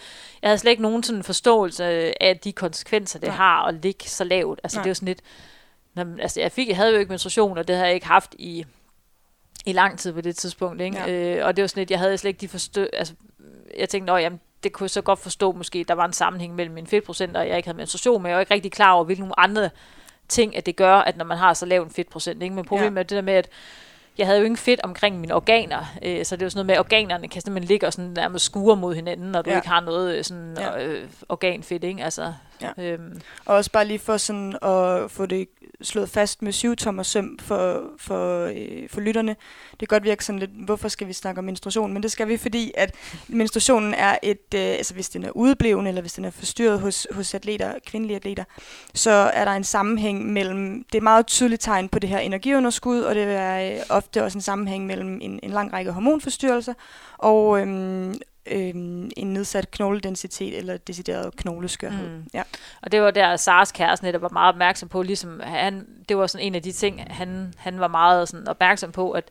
jeg havde slet ikke nogen sådan forståelse af de konsekvenser det Nej. har at ligge så lavt. Altså Nej. det var sådan lidt jamen, altså jeg fik jeg havde jo ikke menstruation, og det havde jeg ikke haft i i lang tid på det tidspunkt, ikke? Ja. Øh, og det var sådan lidt, jeg havde slet ikke de forstø... Altså, jeg tænkte, nå, jamen, det kunne jeg så godt forstå måske, der var en sammenhæng mellem min fedtprocent, og jeg ikke havde menstruation, men jeg var ikke rigtig klar over, hvilke nogle andre ting, at det gør, at når man har så lav en fedtprocent, ikke? Men problemet ja. er det der med, at jeg havde jo ingen fedt omkring mine organer, øh, så det er jo sådan noget med, at organerne kan simpelthen ligge og sådan nærmest skure mod hinanden, når du ja. ikke har noget sådan ja. øh, organfedt, ikke? Altså, ja. øhm. Og også bare lige for sådan at få det slået fast med syv-tommer søm for, for, øh, for lytterne. Det kan godt virke sådan lidt, hvorfor skal vi snakke om menstruation? Men det skal vi, fordi at menstruationen er et, øh, altså hvis den er udeblevende, eller hvis den er forstyrret hos, hos atleter, kvindelige atleter, så er der en sammenhæng mellem, det er meget tydeligt tegn på det her energiunderskud, og det er øh, ofte også en sammenhæng mellem en, en lang række hormonforstyrrelser, og øh, Øhm, en nedsat knogledensitet eller decideret knogleskørhed. Mm. Ja. Og det var der Saras kæreste netop var meget opmærksom på, ligesom han, det var sådan en af de ting, han, han var meget sådan opmærksom på, at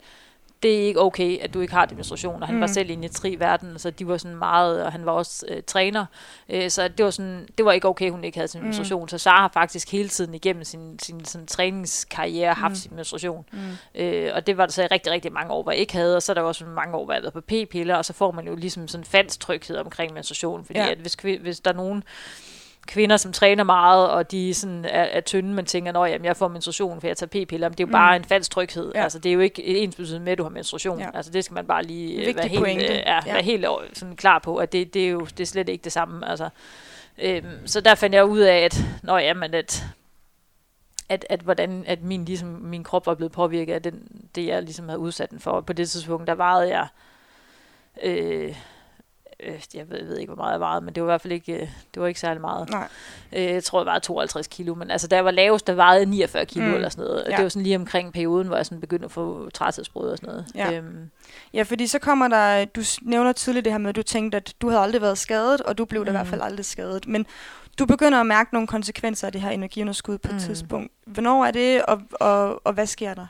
det er ikke okay, at du ikke har demonstrationer. Han mm. var selv i en tri-verden, så de var sådan meget, og han var også øh, træner. Øh, så det var sådan, det var ikke okay, hun ikke havde sin menstruation. Mm. Så Sara har faktisk hele tiden igennem sin, sin, sin træningskarriere haft mm. sin menstruation. Mm. Øh, og det var der så rigtig, rigtig mange år, hvor jeg ikke havde, og så er der også mange år, hvor jeg havde på p-piller, og så får man jo ligesom sådan falsk tryghed omkring menstruation, fordi ja. at hvis, hvis der er nogen kvinder, som træner meget, og de sådan er, er tynde, man tænker, nå, jamen, jeg får menstruation, for jeg tager p-piller, men det er jo mm. bare en falsk tryghed. Ja. Altså, det er jo ikke ensbetydende med, at du har menstruation. Ja. Altså, det skal man bare lige være helt, øh, ja. være helt sådan klar på, at det, det er jo det er slet ikke det samme. Altså, øhm, så der fandt jeg ud af, at, nå, jamen, at, at, at, hvordan, at min, ligesom, min krop var blevet påvirket af den, det, jeg ligesom havde udsat den for. Og på det tidspunkt, der varede jeg... Øh, jeg ved, jeg ved ikke, hvor meget jeg vejede, men det var i hvert fald ikke, det var ikke særlig meget. Nej. Jeg tror, jeg vejede tooghalvtreds kilo, men altså, da jeg var lavest, der vejede niogfyrre kilo mm. eller sådan noget. Ja. Det var sådan lige omkring perioden, hvor jeg sådan begyndte at få træthedsbrud og sådan noget. Ja. Øhm. ja, fordi så kommer der, du nævner tidligt det her med, at du tænkte, at du havde aldrig været skadet, og du blev da mm. i hvert fald aldrig skadet, men du begynder at mærke nogle konsekvenser af det her energiunderskud på et mm. tidspunkt. Hvornår er det, og, og, og hvad sker der?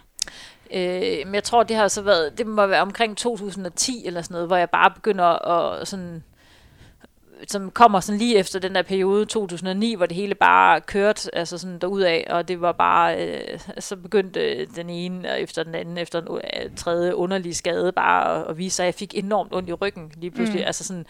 Øh, men jeg tror, det har så været, det må være omkring to tusind ti eller sådan noget, hvor jeg bare begynder at sådan, som kommer sådan lige efter den der periode to tusind ni, hvor det hele bare kørte altså sådan derudad, og det var bare, øh, så begyndte den ene og efter den anden, efter den øh, tredje underlige skade bare at, at vise sig. Jeg fik enormt ondt i ryggen lige pludselig, mm. altså sådan,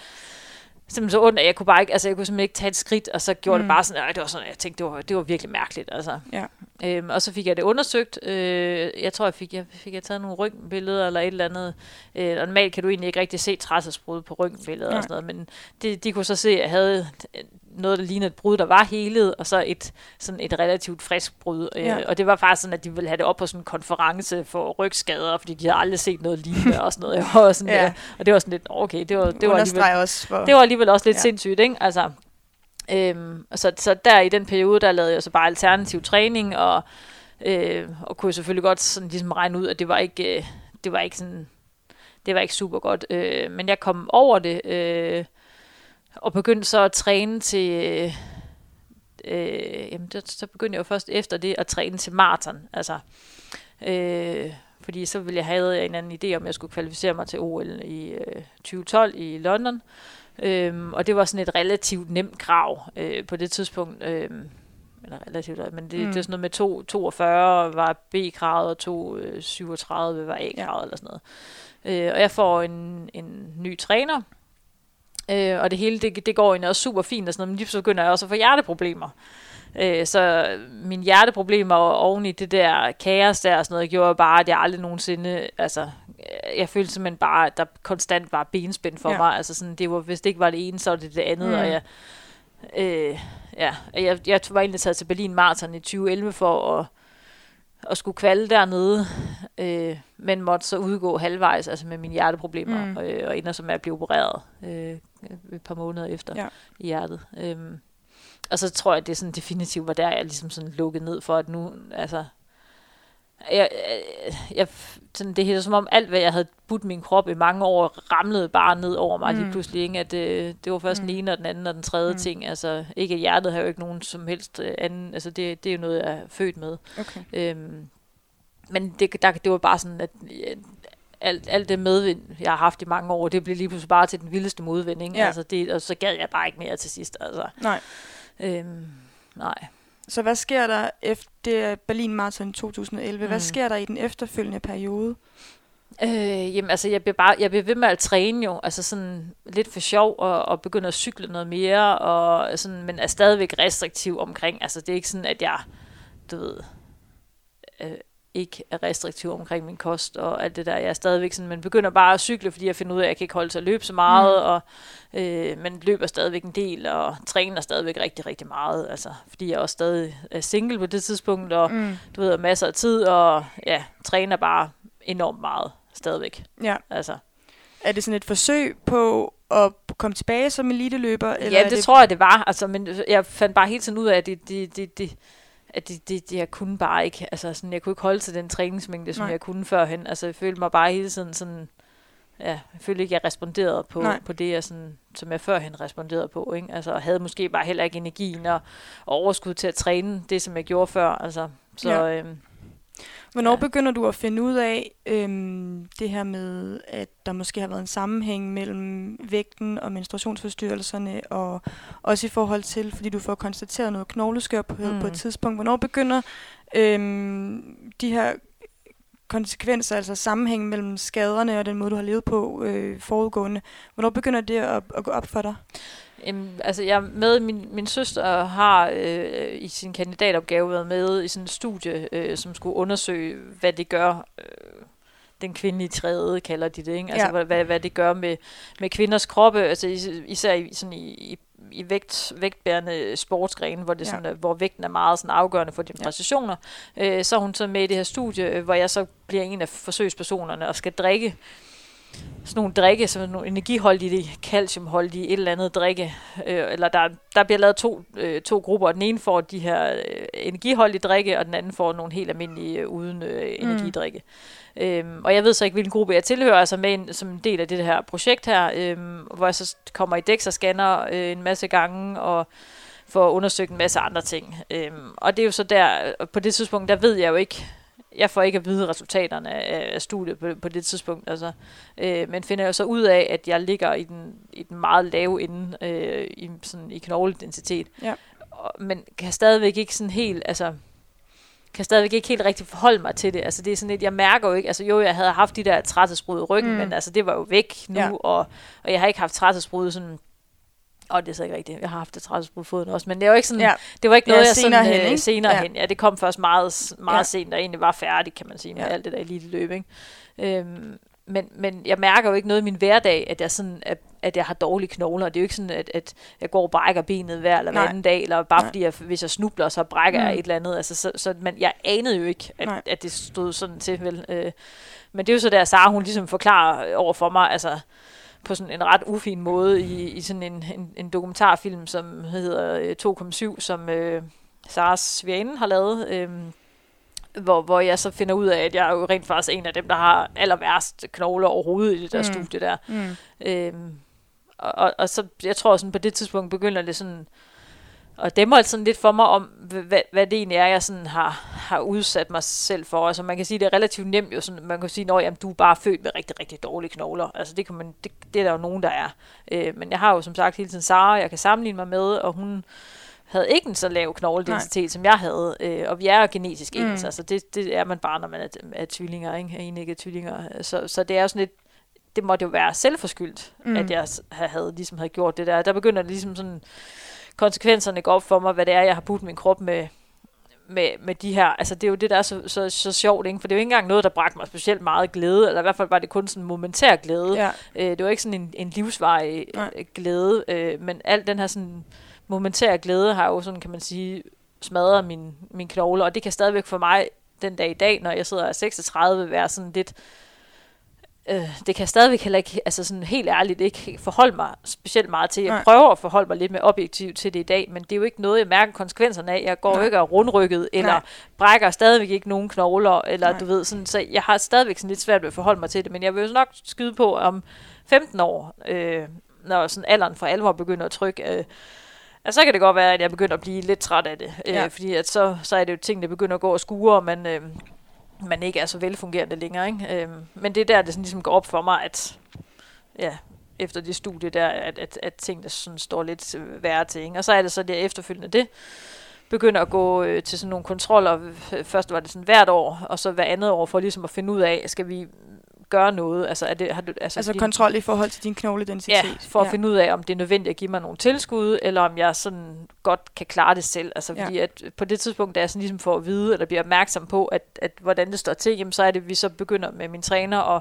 simpelthen så ondt, at jeg kunne bare ikke, altså jeg kunne simpelthen ikke tage et skridt, og så gjorde mm. det bare sådan, nej, det var sådan, jeg tænkte, det var, det var virkelig mærkeligt, altså. Ja. Øhm, og så fik jeg det undersøgt, øh, jeg tror, jeg fik, jeg fik jeg taget nogle røntgenbilleder eller et eller andet, øh, og normalt kan du egentlig ikke rigtig se træthedsbrud på røntgenbilleder og sådan noget, men det, de kunne så se, at jeg havde noget, der lignede et brud, der var helet, og så et, sådan et relativt frisk brud, øh, ja. og det var faktisk sådan, at de ville have det op på sådan en konference for rygskader, fordi de havde aldrig set noget lignende og sådan noget, og, sådan ja. der, og det var sådan lidt, okay, det var, det var alligevel også, for... det var alligevel også lidt ja. sindssygt, ikke? Altså, Øhm, så, så der i den periode, der lavede jeg så bare alternativ træning, og, øh, og kunne selvfølgelig godt sådan ligesom regne ud, at det var ikke, øh, det var ikke sådan, det var ikke super godt. Øh, men jeg kom over det, øh, og begyndte så at træne til, øh, øh, jamen det, så begyndte jeg jo først efter det at træne til maraton, altså. Øh, fordi så ville jeg have en anden idé, om jeg skulle kvalificere mig til O L i øh, tyve tolv i London. Øhm, og det var sådan et relativt nemt krav øh, på det tidspunkt, øh, eller relativt, men det, mm. det var sådan noget med to komma fyrre to var B-kravet, og to komma syvogtredive var A-kravet ja. eller sådan noget. Øh, og jeg får en, en ny træner, øh, og det hele, det, det går egentlig også super fint og sådan noget, men lige så begynder jeg også at få hjerteproblemer. Øh, så mine hjerteproblemer oven i det der kaos der og sådan noget, gjorde bare, at jeg aldrig nogensinde, altså, jeg følte simpelthen bare, at der konstant var benspænd for ja. mig, altså sådan, det var, hvis det ikke var det ene, så var det det andet, mm. og jeg, øh, ja, jeg, jeg var egentlig taget til Berlin Marathon i tyve elleve for at, og skulle kvalde dernede, øh, men måtte så udgå halvvejs, altså med mine hjerteproblemer, mm. og, og ender så med at blive opereret øh, et par måneder efter ja. i hjertet. Øh, og så tror jeg, det er sådan definitivt, hvor der jeg ligesom sådan lukket ned for, at nu, altså, jeg, jeg, sådan, det hedder som om alt, hvad jeg havde budt min krop i mange år, ramlede bare ned over mig mm. lige pludselig, ikke? At øh, det var først mm. den ene, og den anden, og den tredje mm. ting, altså, ikke at hjertet har jo ikke nogen som helst øh, anden, altså, det, det er jo noget, jeg er født med. Okay. Øhm, men det, der, det var bare sådan, at øh, alt, alt det medvind, jeg har haft i mange år, det blev lige pludselig bare til den vildeste modvind, ikke? Ja. Altså, det, og så gad jeg bare ikke mere til sidst, altså. Nej. Øhm, nej. Så hvad sker der efter Berlin Marathon tyve elleve? Mm. Hvad sker der i den efterfølgende periode? Øh, jamen altså, jeg bliver bare, jeg bliver ved med at træne jo, altså sådan lidt for sjov og, og begynder at cykle noget mere og sådan, men er stadigvæk restriktiv omkring. Altså det er ikke sådan, at jeg, du ved, øh, ikke er restriktiv omkring min kost og alt det der. Jeg er stadigvæk sådan, men begynder bare at cykle, fordi jeg finder ud af, at jeg kan ikke holde til at løbe så meget, mm. og øh, man løber stadigvæk en del, og træner stadigvæk rigtig, rigtig meget, altså, fordi jeg også stadig er single på det tidspunkt, og mm. du ved, masser af tid, og ja, træner bare enormt meget stadigvæk. Ja. Altså. Er det sådan et forsøg på at komme tilbage som eliteløber? Eller ja, det, det tror jeg, det var, altså, men jeg fandt bare hele tiden ud af, at det, det, det, det at det, det, det, jeg kunne bare ikke, altså sådan, jeg kunne ikke holde til den træningsmængde, som Nej. jeg kunne førhen, altså jeg følte mig bare hele tiden sådan, ja, jeg følte ikke, jeg responderede på, på det, jeg sådan, som jeg førhen responderede på, ikke? Altså jeg havde måske bare heller ikke energien og, og overskud til at træne det, som jeg gjorde før, altså, så... Ja. Øhm, Hvornår ja. begynder du at finde ud af øhm, det her med, at der måske har været en sammenhæng mellem vægten og menstruationsforstyrrelserne, og også i forhold til, fordi du får konstateret noget knogleskørhed mm. på et tidspunkt. Hvornår begynder øhm, de her konsekvenser, altså sammenhæng mellem skaderne og den måde, du har levet på øh, forudgående, hvornår begynder det at, at gå op for dig? Jamen, altså jeg med min min søster har øh, i sin kandidatopgave været med i sådan et studie, øh, som skulle undersøge, hvad det gør øh, den kvindelige træde, kalder de det, ikke? Altså ja. hvad hvad det gør med med kvinders kroppe, altså is- især i sådan i, i i vægt, vægtbærende sportsgrene, hvor, det ja. sådan, hvor vægten er meget sådan afgørende for dine ja. præstationer, øh, så er hun så med i det her studie, hvor jeg så bliver en af forsøgspersonerne og skal drikke sådan nogle drikke, som nogle energiholdige, calciumholdige, et eller andet drikke. Øh, eller der, der bliver lavet to, øh, to grupper, og den ene får de her øh, energiholdige drikke, og den anden får nogle helt almindelige øh, uden øh, energidrikke. Mm. Øhm, og jeg ved så ikke, hvilken gruppe jeg tilhører, altså med en, som en del af det her projekt her, øh, hvor jeg så kommer i DEXA scanner øh, en masse gange, og får undersøgt en masse andre ting. Øh, og det er jo så der, på det tidspunkt, der ved jeg jo ikke, jeg får ikke at vide resultaterne af studiet på, på det tidspunkt, altså. Øh, men finder jeg så ud af, at jeg ligger i den, i den meget lave ende øh, i, sådan, i knogledensitet. Ja. Men kan stadigvæk ikke sådan helt, altså, kan stadigvæk ikke helt rigtig forholde mig til det. Altså det er sådan lidt, jeg mærker jo ikke, altså jo, jeg havde haft de der træthedsbrud i ryggen, mm. men altså det var jo væk nu, ja. og, og jeg har ikke haft træthedsbrud sådan, og det er så ikke rigtigt. Jeg har haft det træthedsbrud i foden også, men det var ikke sådan, ja. det var ikke noget, ja, senere jeg sådan, hen, ikke? senere ja. hen. Ja, det kom først meget, meget ja. sent, og egentlig var færdig, kan man sige, med ja. alt det der eliteløb, ikke? Øhm, men, men jeg mærker jo ikke noget i min hverdag, at jeg sådan, at, at jeg har dårlige knogler. Det er jo ikke sådan, at, at jeg går og brækker benet hver eller hver anden dag, eller bare Nej. fordi, jeg, hvis jeg snubler, så brækker mm. jeg et eller andet. Altså, så, så, men jeg anede jo ikke, at, at, at det stod sådan til, vel? Øh, men det er jo så der, Sara, hun ligesom forklarer over for mig, altså, på sådan en ret ufin måde i, i sådan en, en, en dokumentarfilm, som hedder to komma syv, som øh, Sara Svane har lavet, øh, hvor, hvor jeg så finder ud af, at jeg er jo rent faktisk en af dem, der har aller værst knogler overhovedet i det der mm. studie der. Mm. Øh, og, og, og så, jeg tror sådan, på det tidspunkt begynder det sådan, og det målte sådan lidt for mig om, hvad, hvad det egentlig er, jeg sådan har, har udsat mig selv for. Altså man kan sige, det er relativt nemt jo. Sådan, man kan sige, at du er bare født med rigtig, rigtig dårlige knogler. Altså det, kan man, det, det er der jo nogen, der er. Øh, men jeg har jo som sagt hele tiden Sara, jeg kan sammenligne mig med, og hun havde ikke en så lav knogledensitet, Nej. som jeg havde. Øh, og vi er jo genetisk mm. ens. Altså det, det er man bare, når man er, er tvillinger, ikke? Enægget tvillinger. Så, så det er jo sådan lidt, det måtte jo være selvforskyldt, mm. at jeg havde, ligesom havde gjort det der. Der begynder ligesom sådan konsekvenserne går op for mig, hvad det er, jeg har puttet min krop med, med, med de her. Altså det er jo det, der er så, så, så sjovt, ikke? For det er jo ikke engang noget, der bragte mig specielt meget glæde, eller i hvert fald var det kun sådan en momentær glæde. Ja. Øh, det var ikke sådan en, en livsvarig Nej. glæde, øh, men al den her sådan momentære glæde har jo sådan, kan man sige, smadret min, min knogler, og det kan stadigvæk for mig den dag i dag, når jeg sidder og er seksogtredive, være sådan lidt... Det kan jeg stadigvæk heller ikke, altså sådan helt ærligt, ikke forholde mig specielt meget til. Jeg Nej. prøver at forholde mig lidt mere objektivt til det i dag, men det er jo ikke noget, jeg mærker konsekvenserne af. Jeg går Nej. jo ikke af rundrykket, eller Nej. brækker stadigvæk ikke nogen knogler, eller Nej. du ved, sådan, så jeg har stadigvæk sådan lidt svært ved at forholde mig til det, men jeg vil jo nok skyde på om femten år, øh, når sådan alderen for alvor begynder at trykke, øh, og så kan det godt være, at jeg begynder at blive lidt træt af det, øh, ja. fordi at så, så er det jo ting, der begynder at gå og skure, men... Øh, man ikke er så velfungerende længere, ikke? Øhm, men det er der, det sådan ligesom går op for mig, at ja, efter det studie der, at, at, at ting, der sådan står lidt værre til, ikke? Og så er det så, at jeg efterfølgende det begynder at gå øh, til sådan nogle kontroller. Først var det sådan hvert år, og så hver andet år, for ligesom at finde ud af, skal vi gøre noget? Altså, er det, har du, altså, altså din, kontrol i forhold til din knogledensitet? Ja, for at ja. finde ud af, om det er nødvendigt at give mig nogle tilskud, eller om jeg sådan godt kan klare det selv. Altså, fordi ja. at på det tidspunkt, da jeg sådan ligesom får at vide, eller bliver opmærksom på, at, at hvordan det står til, jamen, så er det, vi så begynder med min træner, og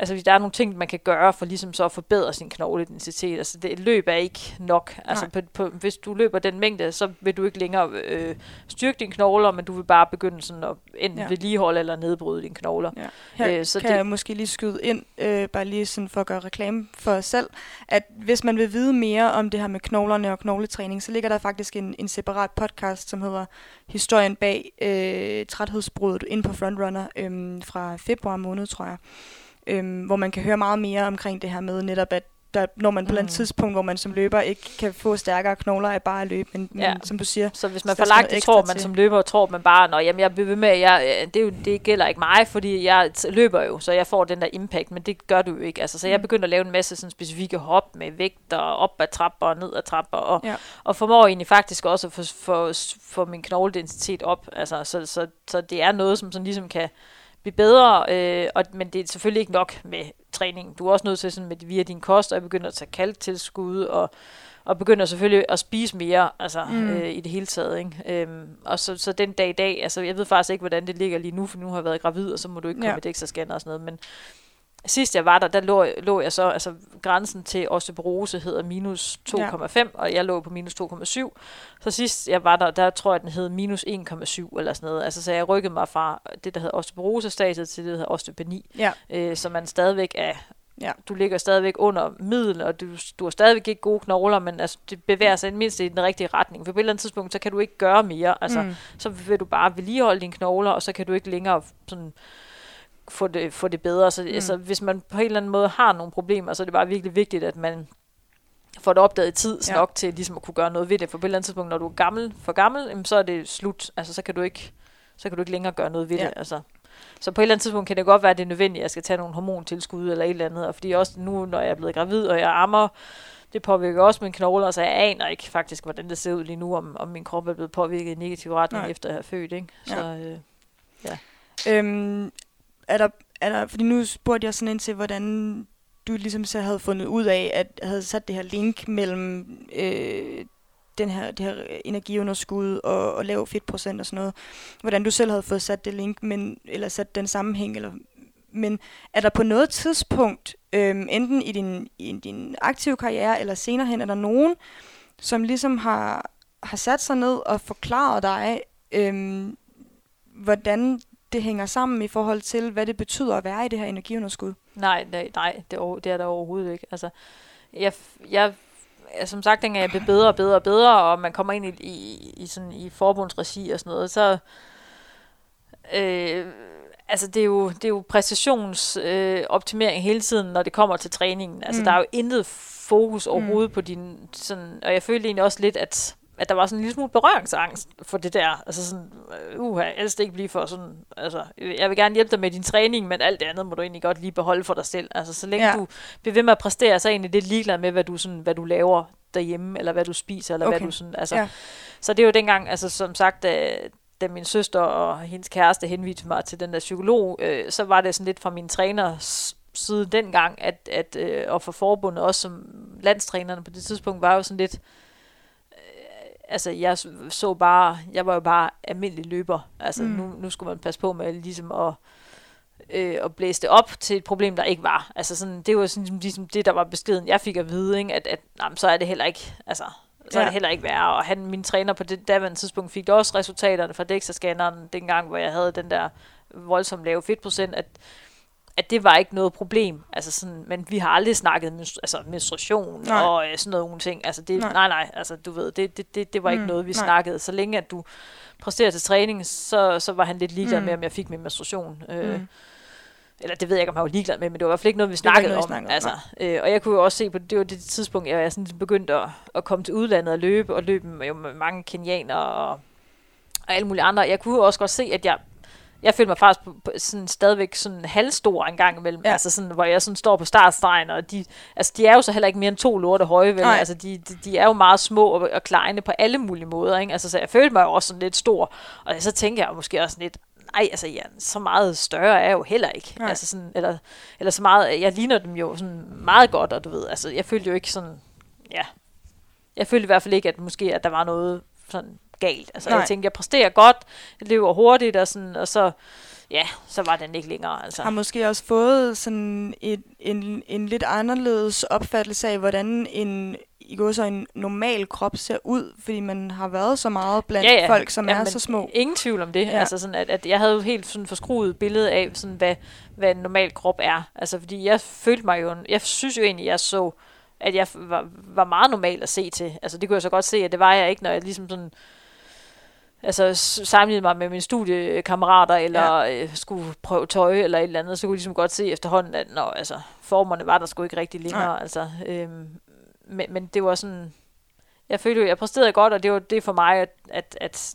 altså, hvis der er nogle ting, man kan gøre for ligesom så at forbedre sin knogledensitet. Altså, det løb er ikke nok. Altså, på, på, hvis du løber den mængde, så vil du ikke længere øh, styrke dine knogler, men du vil bare begynde sådan at enten ja. vedligeholde eller nedbryde dine knogler. Ja. Her øh, så kan det, jeg måske lige skyde ind, øh, bare lige sådan for at gøre reklame for os selv, at hvis man vil vide mere om det her med knoglerne og knogletræning, så ligger der faktisk en, en separat podcast, som hedder Historien bag øh, træthedsbruddet inde på Frontrunner øh, fra februar måned, tror jeg. Øhm, hvor man kan høre meget mere omkring det her med netop, at der, når man på et mm. tidspunkt, hvor man som løber ikke kan få stærkere knogler af bare at løbe, men, ja. men som du siger... Så hvis man forlagt det, tror man til. Som løber, tror man bare, nå, jamen jeg bliver ved med, jeg, det, jo, det gælder ikke mig, fordi jeg løber jo, så jeg får den der impact, men det gør du jo ikke. Altså, så jeg begyndte at lave en masse sådan specifikke hop med vægter, op ad trapper og ned ad trapper, og, ja. og formår egentlig faktisk også at få, få, få min knogledensitet op. Altså, så, så, så det er noget, som sådan ligesom kan... blive bedre, øh, og, men det er selvfølgelig ikke nok med træningen. Du er også nødt til sådan med, via din kost, og jeg begynder at tage kalktilskud, og, og begynder selvfølgelig at spise mere, altså mm. øh, i det hele taget. Ikke? Øhm, og så, så den dag i dag, altså jeg ved faktisk ikke, hvordan det ligger lige nu, for nu har jeg været gravid, og så må du ikke komme ja. med DEXA-scanner og sådan noget, men sidst jeg var der, der lå, lå jeg så, altså grænsen til osteoporose hedder minus to komma fem, ja. og jeg lå på minus to komma syv. Så sidst jeg var der, der tror jeg, den hed minus en komma syv eller sådan noget. Altså så jeg rykkede mig fra det, der hedder osteoporose-stadiet til det, der hedder osteopeni. Ja. Øh, så man stadigvæk er, ja. du ligger stadigvæk under middel, og du, du har stadigvæk ikke gode knogler, men altså, det bevæger sig mindst i den rigtige retning. For på et eller andet tidspunkt, så kan du ikke gøre mere. Altså, mm. så vil du bare vedligeholde dine knogler, og så kan du ikke længere sådan... Få det, få det bedre. Så mm. altså, hvis man på en eller anden måde har nogle problemer, så er det bare virkelig vigtigt, at man får det opdaget i tid ja. nok til ligesom at kunne gøre noget ved det. For på et eller andet tidspunkt, når du er gammel, for gammel, så er det slut. Altså, så kan du ikke, så kan du ikke længere gøre noget ved ja. det. Altså. Så på et eller andet tidspunkt kan det godt være, at det er nødvendigt, at jeg skal tage nogle hormontilskud eller et eller andet. Og fordi også nu, når jeg er blevet gravid, og jeg ammer, det påvirker også mine knogler, så jeg aner ikke faktisk, hvordan det ser ud lige nu, om, om min krop er blevet påvirket i negativ retning Nej. efter at have født. Ikke? Så, ja. Øh, ja. Øhm, Er der, er der, fordi nu spurgte jeg sådan ind til, hvordan du ligesom så havde fundet ud af, at havde sat det her link mellem øh, den her, det her energiunderskud og, og lav fedtprocent og sådan noget. Hvordan du selv havde fået sat det link, men, eller sat den sammenhæng. Eller, men er der på noget tidspunkt, øh, enten i din, i din aktive karriere eller senere hen, er der nogen, som ligesom har, har sat sig ned og forklaret dig, øh, hvordan... det hænger sammen i forhold til, hvad det betyder at være i det her energiunderskud? Nej, nej, nej det, er, det er der overhovedet ikke. Altså, jeg, jeg, som sagt, dengang jeg blev bedre og bedre og bedre, og man kommer ind i, i, i, sådan, i forbundsregi og sådan noget, så... Øh, altså, det er jo, det er jo præstationsoptimering øh, hele tiden, når det kommer til træningen. Altså, mm. der er jo intet fokus overhovedet mm. på din... Sådan, og jeg følte egentlig også lidt, at... at der var sådan en lille smule berøringsangst for det der, altså sådan, uha, ellers det ikke blive for sådan, altså, jeg vil gerne hjælpe dig med din træning, men alt det andet må du egentlig godt lige beholde for dig selv, altså så længe ja. du bliver ved med at præstere, så er egentlig det ligeglad med, hvad du, sådan, hvad du laver derhjemme, eller hvad du spiser, eller okay. hvad du sådan, altså, ja. så det er jo dengang, altså som sagt, da, da min søster og hendes kæreste henviste mig til den der psykolog, øh, så var det sådan lidt fra min træners siden dengang, at, at, øh, og for forbundet også som landstrænerne på det tidspunkt, var jo sådan lidt, øh, altså jeg så bare, jeg var jo bare almindelig løber, altså mm. nu, nu skulle man passe på med ligesom at, øh, at blæse det op til et problem, der ikke var, altså sådan, det var sådan ligesom det, der var beskeden, jeg fik at vide, ikke? at, at jamen, så er det heller ikke, altså så er det heller ikke værre, og han, min træner på det daværende tidspunkt, fik også resultaterne fra DEXA-scanneren, dengang, hvor jeg havde den der voldsomt lave fedtprocent, at at det var ikke noget problem, altså sådan, men vi har aldrig snakket menstru- altså menstruation nej. og øh, sådan nogle ting, altså det, nej. nej nej, altså du ved, det det det, det var ikke mm, noget vi nej. snakkede, så længe at du præsterer til træning, så så var han lidt ligeglad mm. med om jeg fik min menstruation, øh, mm. eller det ved jeg ikke om han var ligeglad med, men det var i hvert fald ikke noget vi snakkede noget, om, snakkede altså, øh, og jeg kunne jo også se på det, det var det tidspunkt, jeg, jeg sådan begyndte at, at komme til udlandet og løbe og løbe med, jo, med mange kenyanere og, og alle mulige andre, jeg kunne også godt se, at jeg Jeg følte mig faktisk på, på, sådan, stadigvæk sådan halvstor en gang imellem, ja. altså sådan, hvor jeg sådan står på startstregen, og de, altså, de er jo så heller ikke mere end to lorte høje, vel? Altså, de, de, de er jo meget små og, og kleine på alle mulige måder, ikke? Altså, så jeg følte mig jo også sådan lidt stor, og så tænker jeg måske også lidt, nej, altså ja, så meget større er jeg jo heller ikke, altså, sådan, eller, eller så meget, jeg ligner dem jo sådan meget godt, og du ved, altså jeg følte jo ikke sådan, ja, jeg følte i hvert fald ikke, at måske at der var noget sådan, galt. Altså, jeg tænkte, jeg præsterer godt, jeg lever hurtigt, og, sådan, og så, ja, så var den ikke længere. Altså. Har måske også fået sådan et, en, en lidt anderledes opfattelse af, hvordan en, i går så en normal krop ser ud, fordi man har været så meget blandt ja, ja. folk, som ja, er så små. Ingen tvivl om det. Ja. Altså sådan, at, at jeg havde jo helt sådan forskruet billede af, sådan, hvad, hvad en normal krop er. Altså, fordi jeg følte mig jo, jeg synes jo egentlig, jeg så, at jeg var, var meget normal at se til. Altså, det kunne jeg så godt se, at det var jeg ikke, når jeg ligesom sådan, altså sammenlignede mig med mine studiekammerater, eller ja. øh, skulle prøve tøj, eller et eller andet, så kunne jeg ligesom godt se efterhånden, at nå, altså, formerne var der sgu ikke rigtig længere. Ja. Altså, øhm, men, men det var sådan, jeg følte jo, jeg præsterede godt, og det var det for mig, at, at, at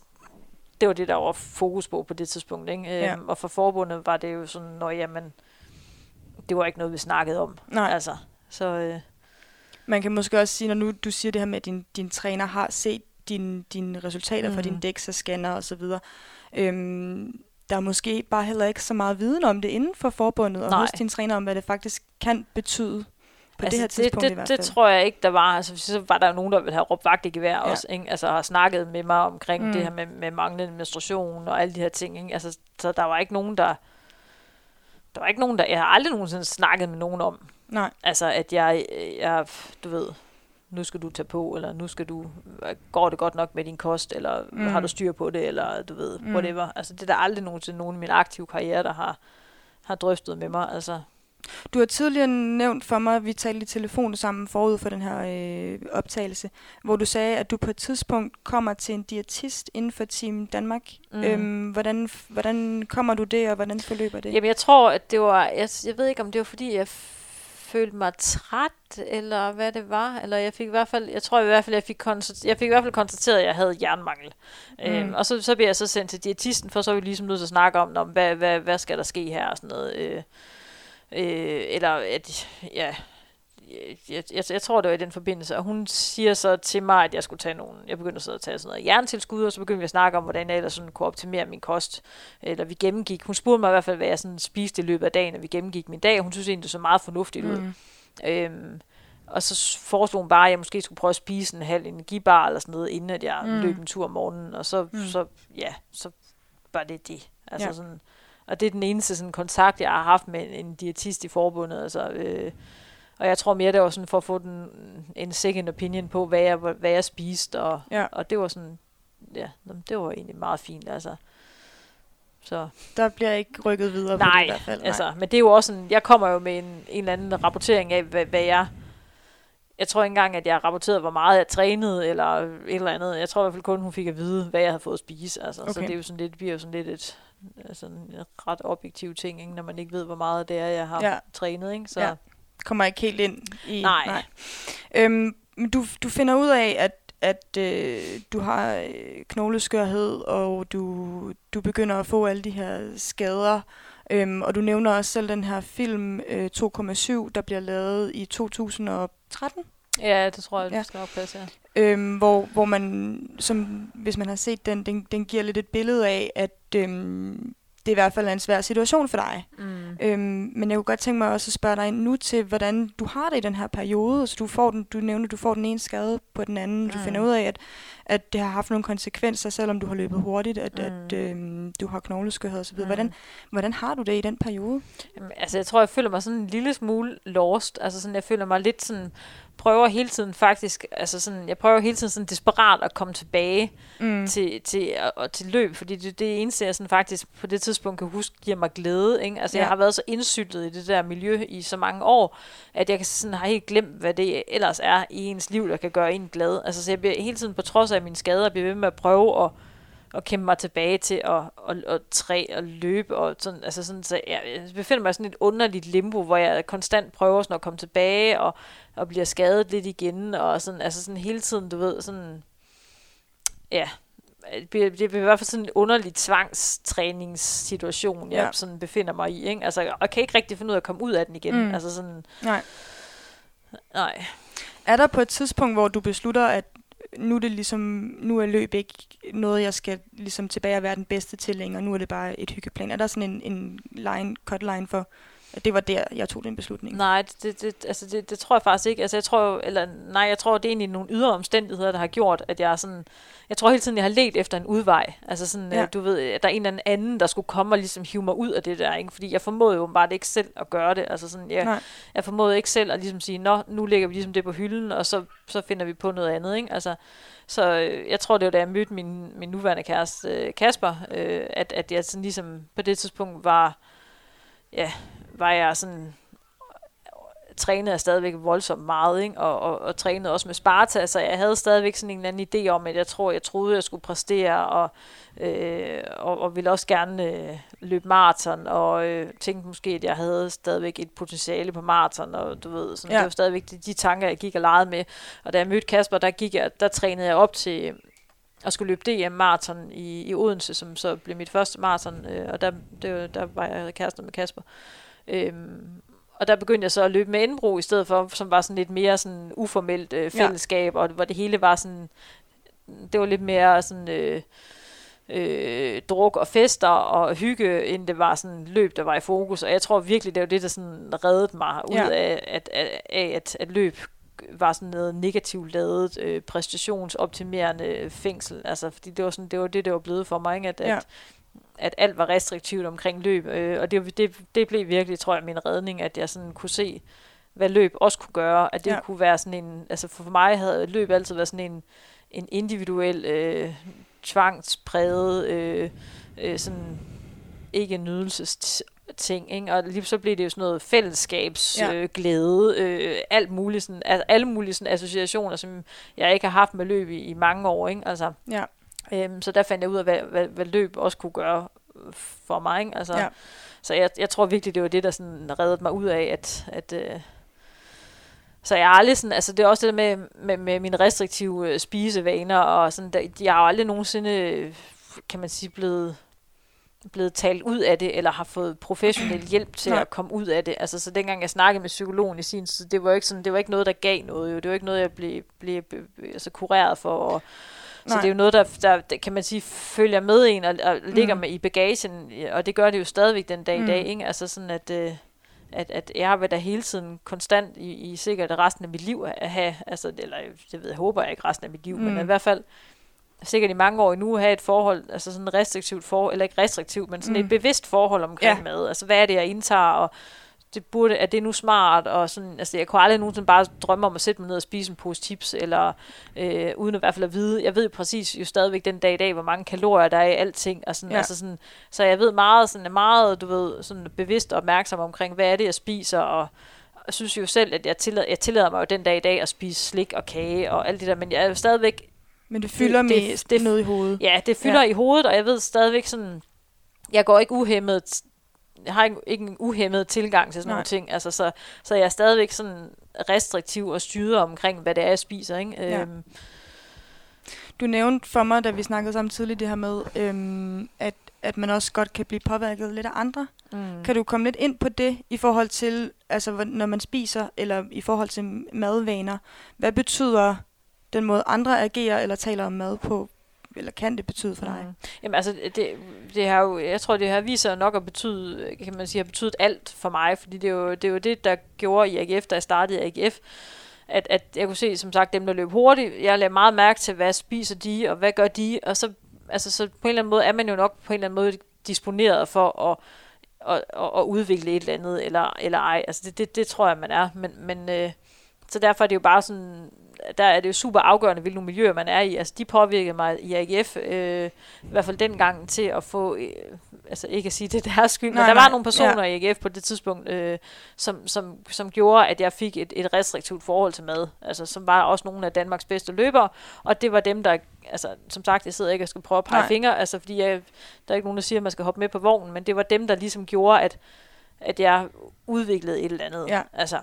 det var det, der var fokus på på det tidspunkt. Ikke? Ja. Øhm, og for forbundet var det jo sådan, nå jamen, det var ikke noget, vi snakkede om. Nej. Altså, så, øh. Man kan måske også sige, når nu du siger det her med, at din, din træner har set Dine, dine resultater mm. fra din DEXA-scanner og så videre. Øhm, der er måske bare heller ikke så meget viden om det inden for forbundet, og Nej. hos din træner om, hvad det faktisk kan betyde på altså det her det, tidspunkt det, i hvert fald. Det tror jeg ikke, der var. Altså, så var der jo nogen, der ville have råbt vagt i gevær ja. også, ikke? Altså har snakket med mig omkring mm. det her med, med manglende menstruation og alle de her ting, ikke? Altså, så der var ikke nogen, der... Der var ikke nogen, der... Jeg har aldrig nogensinde snakket med nogen om. Nej. Altså, at jeg... jeg du ved... nu skal du tage på, eller nu skal du, går det godt nok med din kost, eller mm. har du styr på det, eller du ved, whatever. Mm. Altså det er der aldrig nogensinde nogen i min aktive karriere, der har, har drøftet med mig. Altså. Du har tidligere nævnt for mig, at vi talte i telefon sammen forud for den her øh, optagelse, hvor du sagde, at du på et tidspunkt kommer til en diætist inden for Team Danmark. Mm. Øhm, hvordan, hvordan kommer du det, og hvordan forløber det? Jamen jeg tror, at det var, jeg, jeg ved ikke om det var fordi, jeg følte mig træt, eller hvad det var, eller jeg fik i hvert fald, jeg tror i hvert fald, jeg fik, konstateret, jeg fik i hvert fald konstateret, at jeg havde jernmangel. Mm. Øhm, og så, så blev jeg så sendt til diætisten, for så var vi ligesom nødt til at snakke om, om hvad, hvad, hvad skal der ske her, og sådan noget. Øh, øh, eller, at, ja, jeg, jeg, jeg, jeg tror, det var i den forbindelse, og hun siger så til mig, at jeg skulle tage nogen, jeg begyndte så at tage sådan noget jerntilskud, og så begyndte vi at snakke om, hvordan jeg ellers sådan kunne optimere min kost, eller vi gennemgik, hun spurgte mig i hvert fald, hvad jeg sådan spiste i løbet af dagen, og vi gennemgik min dag, og hun synes egentlig, det så meget fornuftigt ud. Mm. Øhm, og så foreslog hun bare, at jeg måske skulle prøve at spise en halv energibar, eller sådan noget, inden at jeg mm. løb en tur om morgenen, og så, mm. så ja, så var det det. Altså ja. sådan, og det er den eneste sådan kontakt, jeg har haft med en, en diætist i forbundet, altså øh, og jeg tror mere, det var sådan for at få den, en second opinion på, hvad jeg, hvad jeg spiste. Og, ja. og det var sådan, ja, det var egentlig meget fint. Altså. Så. Der bliver ikke rykket videre nej, på det i hvert fald. Nej, altså, men det er jo også sådan, jeg kommer jo med en, en eller anden rapportering af, hvad, hvad jeg... Jeg tror ikke engang, at jeg rapporterede, hvor meget jeg trænede, eller et eller andet. Jeg tror i hvert fald kun, hun fik at vide, hvad jeg havde fået at spise. Altså. Okay. Så det er jo sådan lidt, bliver jo sådan lidt et, altså en ret objektiv ting, ikke? Når man ikke ved, hvor meget det er, jeg har ja. trænet. Ikke? Så... Ja. Kommer ikke helt ind i... Nej. nej. Øhm, men du, du finder ud af, at, at øh, du har knogleskørhed, og du, du begynder at få alle de her skader. Øhm, og du nævner også selv den her film øh, to komma syv, der bliver lavet i to tusind og tretten. Ja, det tror jeg, det ja. skal oppasse, ja. Øhm, hvor, hvor man, som, hvis man har set den, den, den giver lidt et billede af, at... Øhm, det i hvert fald er en svær situation for dig. Mm. Øhm, men jeg kunne godt tænke mig også at spørge dig nu til, hvordan du har det i den her periode. Så du får den, du nævner, du får den ene skade på den anden. Mm. Du finder ud af, at, at det har haft nogle konsekvenser, selvom du har løbet hurtigt, at, mm. at øhm, du har knogleskørhed og så videre. Mm. Hvordan, hvordan har du det i den periode? Jamen, altså, jeg tror, jeg føler mig sådan en lille smule lost. Altså sådan, jeg føler mig lidt sådan, prøver hele tiden faktisk, altså sådan, jeg prøver hele tiden sådan desperat at komme tilbage mm. til, til, og, og til løb, fordi det, det eneste, jeg sådan faktisk på det tidspunkt kan huske, giver mig glæde, ikke? Altså ja. Jeg har været så indsyltet i det der miljø i så mange år, at jeg sådan har helt glemt, hvad det ellers er i ens liv, der kan gøre en glad. Altså så jeg bliver hele tiden, på trods af mine skader, bliver ved med at prøve at og kæmpe mig tilbage til at, at, at træ og løbe. Og sådan, altså sådan, så jeg befinder mig i sådan et underligt limbo, hvor jeg konstant prøver sådan at komme tilbage, og, og bliver skadet lidt igen, og sådan, altså sådan hele tiden, du ved, sådan, ja, det bliver, det bliver i hvert fald sådan en underlig tvangstræningssituation, jeg ja. sådan befinder mig i, ikke? Altså, og kan ikke rigtig finde ud af at komme ud af den igen. Mm. Altså sådan, nej. nej. Er der på et tidspunkt, hvor du beslutter, at nu er det ligesom, nu er løb ikke noget, jeg skal ligesom tilbage og være den bedste til længere, nu er det bare et hyggeplan. Er der sådan en, en line, cut line for, at det var der, jeg tog den beslutning? Nej, det, det, altså det, det tror jeg faktisk ikke. Altså jeg tror, eller nej, jeg tror, det er egentlig nogle ydre omstændigheder, der har gjort, at jeg er sådan, jeg tror hele tiden, jeg har ledt efter en udvej. Altså sådan, ja. øh, du ved, at der er en eller anden, der skulle komme og ligesom hive mig ud af det der, ikke? Fordi jeg formåede jo bare ikke selv at gøre det. Altså sådan, jeg, jeg formåede ikke selv at ligesom sige, nå, nu lægger vi ligesom det på hylden, og så, så finder vi på noget andet, ikke? Altså, så øh, jeg tror, det var da jeg mødte min, min nuværende kæreste, øh, Kasper, øh, at, at jeg sådan ligesom på det tidspunkt var, ja, var jeg sådan, trænede jeg stadigvæk voldsomt meget, ikke? Og, og, og trænede også med Sparta, så jeg havde stadigvæk sådan en eller anden idé om, at jeg tror, jeg troede, jeg skulle præstere, og, øh, og, og ville også gerne øh, løbe maraton, og øh, tænkte måske, at jeg havde stadigvæk et potentiale på maraton, og du ved, sådan, ja. det var stadigvæk de, de tanker, jeg gik og legede med. Og da jeg mødte Kasper, der, gik jeg, der trænede jeg op til og skulle løbe D M maraton i, i Odense, som så blev mit første maraton, øh, og der, det, der var jeg kærester med Kasper. Øhm, og der begyndte jeg så at løbe med N B R O i stedet for, som var sådan lidt mere sådan uformelt øh, fællesskab, ja. og hvor det hele var sådan, det var lidt mere sådan øh, øh, druk og fester og hygge, end det var sådan løb, der var i fokus. Og jeg tror virkelig, det var det, der sådan reddede mig ud ja. af, at, af at, at løb var sådan noget negativt ladet, øh, præstationsoptimerende fængsel. Altså, fordi det var sådan, det var det, det var blevet for mig, ikke? At, ja. at at alt var restriktivt omkring løb, øh, og det, det, det blev virkelig, tror jeg, min redning, at jeg sådan kunne se, hvad løb også kunne gøre, at det ja. kunne være sådan en, altså for mig havde løb altid været sådan en, en individuel, øh, tvangspræget, øh, øh, sådan ikke nydelsesting, ikke? Og lige så blev det jo sådan noget fællesskabsglæde, ja. øh, øh, alt muligt sådan, altså alle mulige sådan associationer, som jeg ikke har haft med løb i, i mange år, ikke? Altså. Ja. Så der fandt jeg ud af, hvad, hvad, hvad løb også kunne gøre for mig, ikke? Altså, ja. Så jeg, jeg tror virkelig, det var det, der sådan reddede mig ud af, at, at øh så jeg har aldrig sådan, altså det er også det med, med, med mine restriktive spisevaner, og sådan, der, jeg har aldrig nogensinde, kan man sige, blevet, blevet talt ud af det, eller har fået professionel hjælp til Nej. at komme ud af det. Altså, så dengang jeg snakkede med psykologen i sin, så det var ikke sådan, det var ikke noget, der gav noget, jo. Det var ikke noget, jeg blev, blev altså, kureret for, og så Nej. det er jo noget, der, der, kan man sige, følger med en og, og ligger mm. med i bagagen, og det gør det jo stadigvæk den dag mm. i dag, ikke? Altså sådan, at, at, at jeg har været der hele tiden konstant i, i sikkert resten af mit liv at have, altså, eller jeg ved, jeg håber jeg ikke resten af mit liv, mm. men i hvert fald sikkert i mange år endnu at have et forhold, altså sådan et restriktivt forhold, eller ikke restriktivt, men sådan mm. et bevidst forhold omkring ja. mad, altså hvad er det, jeg indtager, og det burde, er det nu smart, og sådan, altså jeg kunne aldrig nogensinde bare drømme om at sætte mig ned og spise en pose chips, eller øh, uden at i hvert fald at vide, jeg ved præcis jo stadigvæk den dag i dag, hvor mange kalorier der er i alting, og sådan, ja. altså sådan, så jeg ved meget, sådan meget, du ved, sådan bevidst og opmærksom omkring, hvad er det, jeg spiser, og jeg synes jo selv, at jeg tillader, jeg tillader mig jo den dag i dag at spise slik og kage, og alt det der, men jeg er jo stadigvæk. Men det fylder det, mest, det er noget i hovedet. Ja, det fylder ja. i hovedet, og jeg ved stadigvæk sådan, jeg går ikke uhæmmet, jeg har ikke, ikke en uhæmmet tilgang til sådan Nej. nogle ting, altså, så, så jeg er stadigvæk sådan restriktiv og styret omkring, hvad det er, jeg spiser, ikke? Ja. Øhm. Du nævnte for mig, da vi snakkede sammen tidligt, det her med, øhm, at, at man også godt kan blive påvirket lidt af andre. Mm. Kan du komme lidt ind på det i forhold til, altså når man spiser, eller i forhold til madvaner? Hvad betyder den måde, andre agerer eller taler om mad på eller kan det betyde for dig? Mm. Jamen altså, det, det har jo, jeg tror det her viser nok at betyde, kan man sige, har betydet alt for mig, fordi det er jo det, er jo det der gjorde i A G F, da jeg startede A G F, at, at jeg kunne se, som sagt, dem der løb hurtigt, jeg lagde meget mærke til, hvad spiser de, og hvad gør de, og så, altså, så på en eller anden måde er man jo nok på en eller anden måde disponeret for at og, og, og udvikle et eller andet, eller, eller ej, altså det, det, det tror jeg, man er, men, men øh, så derfor er det jo bare sådan, der er det jo super afgørende, hvilke miljøer man er i, altså de påvirkede mig i A G F, øh, i hvert fald dengang til at få, øh, altså ikke at sige det deres skyld, nej, men der nej, var nogle personer ja. i A G F på det tidspunkt, øh, som, som, som gjorde, at jeg fik et, et restriktivt forhold til mad, altså som var også nogle af Danmarks bedste løbere, og det var dem, der, altså som sagt, jeg sidder ikke og skal prøve at pege nej. fingre, altså fordi jeg, der er ikke nogen, der siger, at man skal hoppe med på vognen, men det var dem, der ligesom gjorde, at, at jeg udviklede et eller andet, ja. altså.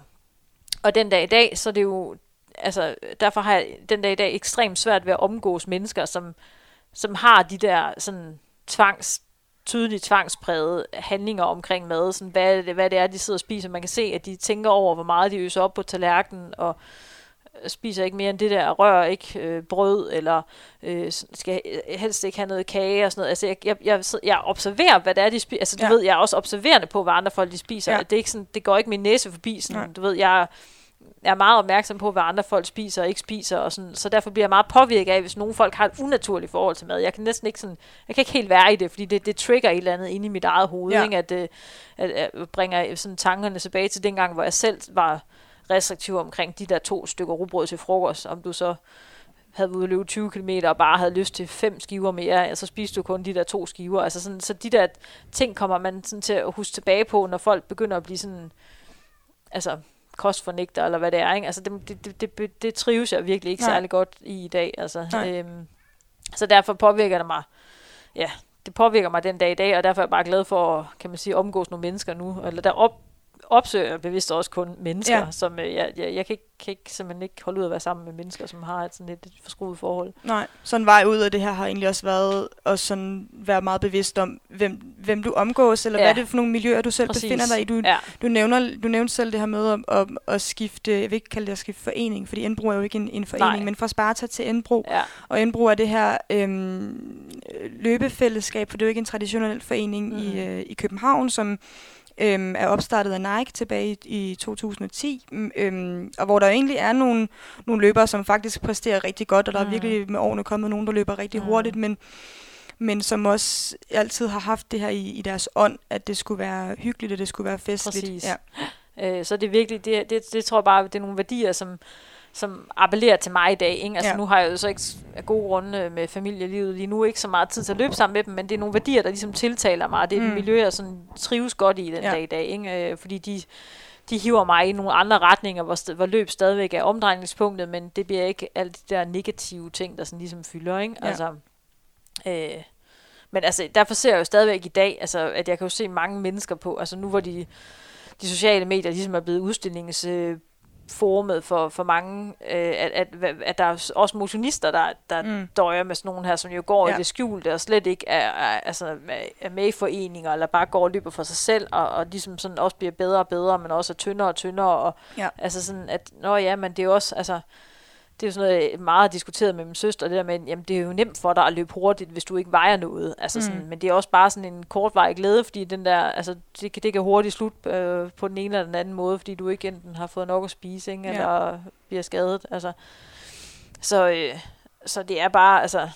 Og den dag i dag, så er det jo, altså derfor har jeg den dag i dag ekstremt svært ved at omgås mennesker, som, som har de der sådan tvangs, tydeligt tvangsprægede handlinger omkring mad, sådan hvad, hvad det er, de sidder og spiser. Man kan se, at de tænker over, hvor meget de øser op på tallerkenen, og spiser ikke mere end det der, rører ikke øh, brød, eller øh, skal helst ikke have noget kage og sådan noget. Altså, jeg, jeg, jeg, jeg observerer, hvad det er, de spiser. Altså, du ja. ved, jeg er også observerende på, hvad andre folk de spiser. Ja. Det, er ikke sådan, det går ikke min næse forbi. Sådan, ja. Du ved, jeg, jeg er meget opmærksom på, hvad andre folk spiser og ikke spiser. Og sådan, så derfor bliver jeg meget påvirket af, hvis nogle folk har et unaturligt forhold til mad. Jeg kan næsten ikke sådan, jeg kan ikke helt være i det, fordi det, det trigger et eller andet inde i mit eget hoved. Ja. Ikke? At, at, at jeg bringer sådan tankerne tilbage til dengang, hvor jeg selv var restriktive omkring de der to stykker rugbrød til frokost, om du så havde været ude at løbe tyve kilometer og bare havde lyst til fem skiver mere, og så spiste du kun de der to skiver. Altså sådan, så de der ting kommer man sådan til at huske tilbage på, når folk begynder at blive sådan, altså kostfornægter, eller hvad det er, ikke? Altså det, det, det, det, det trives jeg virkelig ikke Nej. særlig godt i i dag, altså. Øhm, så derfor påvirker det mig, ja, det påvirker mig den dag i dag, og derfor er jeg bare glad for at, kan man sige, omgås nogle mennesker nu, eller derop opsøger bevidst også kun mennesker, ja. som øh, jeg, jeg, jeg kan, ikke, kan ikke, simpelthen ikke holde ud at være sammen med mennesker, som har et, sådan et, et forskruet forhold. Nej, så en vej ud af det her har egentlig også været at sådan være meget bevidst om, hvem, hvem du omgås, eller ja. hvad er det for nogle miljøer, du selv Præcis. befinder dig i. Du, ja. du, nævner, du nævnte selv det her med om, om at skifte, jeg vil ikke kalde det at skifte forening, fordi N B R O er jo ikke en, en forening, Nej. men fra Sparta til N B R O, ja. og N B R O er det her øhm, løbefællesskab, for det er jo ikke en traditionel forening mm. i, øh, i København, som Øhm, er opstartet af Nike tilbage i, i to tusind og ti, øhm, og hvor der egentlig er nogle, nogle løbere, som faktisk præsterer rigtig godt, og der mm. er virkelig med årene kommet nogen, der løber rigtig mm. hurtigt, men, men som også altid har haft det her i, i deres ånd, at det skulle være hyggeligt, og det skulle være festligt. Præcis. Ja. Øh, så det er virkelig, det, det, det tror jeg bare, det er nogle værdier, som som appellerer til mig i dag, ikke? Altså ja. nu har jeg jo så ikke af gode grunde med familielivet lige nu, ikke så meget tid til at løbe sammen med dem, men det er nogle værdier, der ligesom tiltaler mig, det er mm. et miljø, jeg sådan trives godt i den ja. dag i dag, ikke? Øh, fordi de, de hiver mig i nogle andre retninger, hvor, st- hvor løb stadigvæk er omdrejningspunktet, men det bliver ikke alle de der negative ting, der sådan ligesom fylder, ikke? Ja. Altså, øh, men altså, derfor ser jeg jo stadigvæk i dag, altså, at jeg kan jo se mange mennesker på, altså nu hvor de, de sociale medier ligesom er blevet udstillings øh, formet for, for mange, øh, at, at, at der er også motionister, der, der mm. døjer med sådan nogle her, som jo går ja. i det skjulte, og slet ikke er, er, altså er med i foreninger, eller bare går og løber for sig selv, og, og ligesom sådan også bliver bedre og bedre, men også er tyndere og tyndere, og ja. altså sådan, at nå ja, men det er jo også, altså, det er jo sådan noget, jeg meget diskuteret med min søster, det der med, jamen det er jo nemt for dig at løbe hurtigt, hvis du ikke vejer noget, altså mm. sådan, men det er også bare sådan en kortvarig glæde, fordi den der, altså det, det kan hurtigt slutte øh, på den ene eller den anden måde, fordi du ikke enten har fået nok at spise, ikke, ja. eller bliver skadet, altså, så, øh, så det er bare, altså,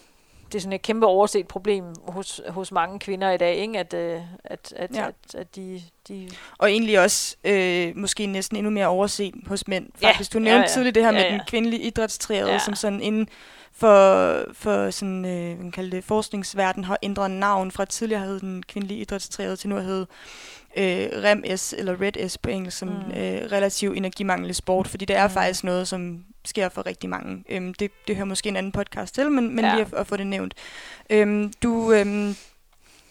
det er sådan et kæmpe overset problem hos, hos mange kvinder i dag, ikke? At, øh, at, at, ja. at, at de, de... Og egentlig også øh, måske næsten endnu mere overset hos mænd. Faktisk, ja, du nævnte ja, ja. tidligt det her ja, med ja. den kvindelige idrætstriade, ja. som sådan inden for, for sådan, øh, man kalder det, forskningsverden har ændret navn fra tidligere hed den kvindelige idrætstriade til nu at hedde øh, R E M S eller RED S på engelsk, som mm. øh, relativ energimangel i sport, fordi det er mm. faktisk noget, som sker for rigtig mange. Øhm, det, det hører måske en anden podcast til, men, men ja. lige at, at få det nævnt. Øhm, du, øhm,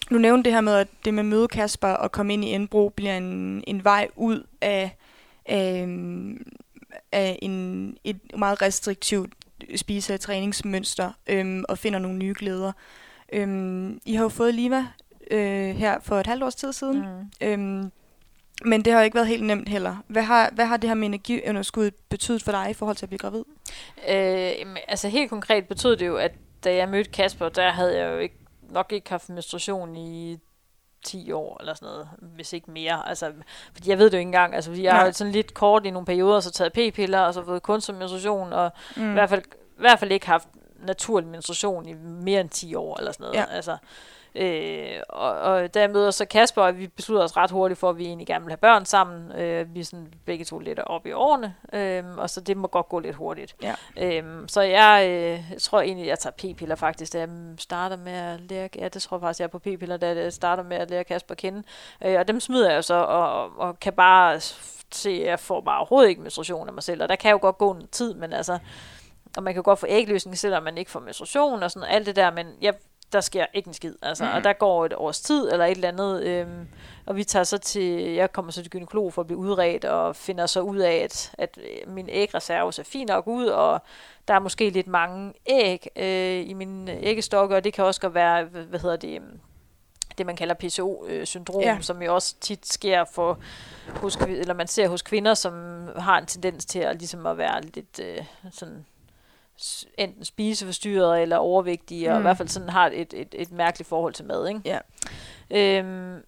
du nævnte det her med, at det med møde Kasper og komme ind i N B R O bliver en, en vej ud af, øhm, af en, et meget restriktivt spise- og træningsmønster, øhm, og finder nogle nye glæder. Øhm, I har jo fået Liva øh, her for et halvt års tid siden, mm. øhm, men det har ikke været helt nemt heller. Hvad har, hvad har det her med energiunderskud betydet for dig i forhold til at blive gravid? Øh, altså helt konkret betød det jo, at da jeg mødte Kasper, der havde jeg jo ikke, nok ikke haft menstruation i ti år eller sådan noget, hvis ikke mere. Altså, fordi jeg ved det jo ikke engang. Altså, fordi jeg har sådan lidt kort i nogle perioder, så taget p-piller, og så fået kunstig menstruation, og mm. i, hvert fald, i hvert fald ikke haft naturlig menstruation i mere end ti år eller sådan noget. Ja. Altså, øh, og, og der møder så Kasper, og vi beslutter os ret hurtigt for, at vi egentlig gerne vil have børn sammen. Øh, vi er sådan begge to lidt oppe i årene, øh, og så det må godt gå lidt hurtigt. Ja. Øh, så jeg øh, tror egentlig, jeg tager p-piller faktisk, da jeg starter med at lære... Ja, det tror jeg faktisk, jeg er på p-piller, da jeg starter med at lære Kasper at kende. Øh, og dem smider jeg jo så, og, og kan bare se, at jeg får bare overhovedet ikke menstruation af mig selv. Og der kan jo godt gå en tid, men altså... Og man kan godt få ægløsning, selvom man ikke får menstruation og sådan alt det der, men ja, der sker ikke en skid. Altså. Mm. Og der går et års tid eller et eller andet, øhm, og vi tager så til, jeg kommer så til gynekolog for at blive udredt, og finder så ud af, at, at min ægreserve ser fin nok ud, og der er måske lidt mange æg øh, i min æggestokke, og det kan også godt være, hvad hedder det... det man kalder P C O-syndrom, ja. Som jo også tit sker for, hos, eller man ser hos kvinder, som har en tendens til at, ligesom at være lidt øh, sådan... enten spiseforstyrret eller overvægtige, mm. og i hvert fald sådan har et, et, et mærkeligt forhold til mad, ikke? Ja. Øhm,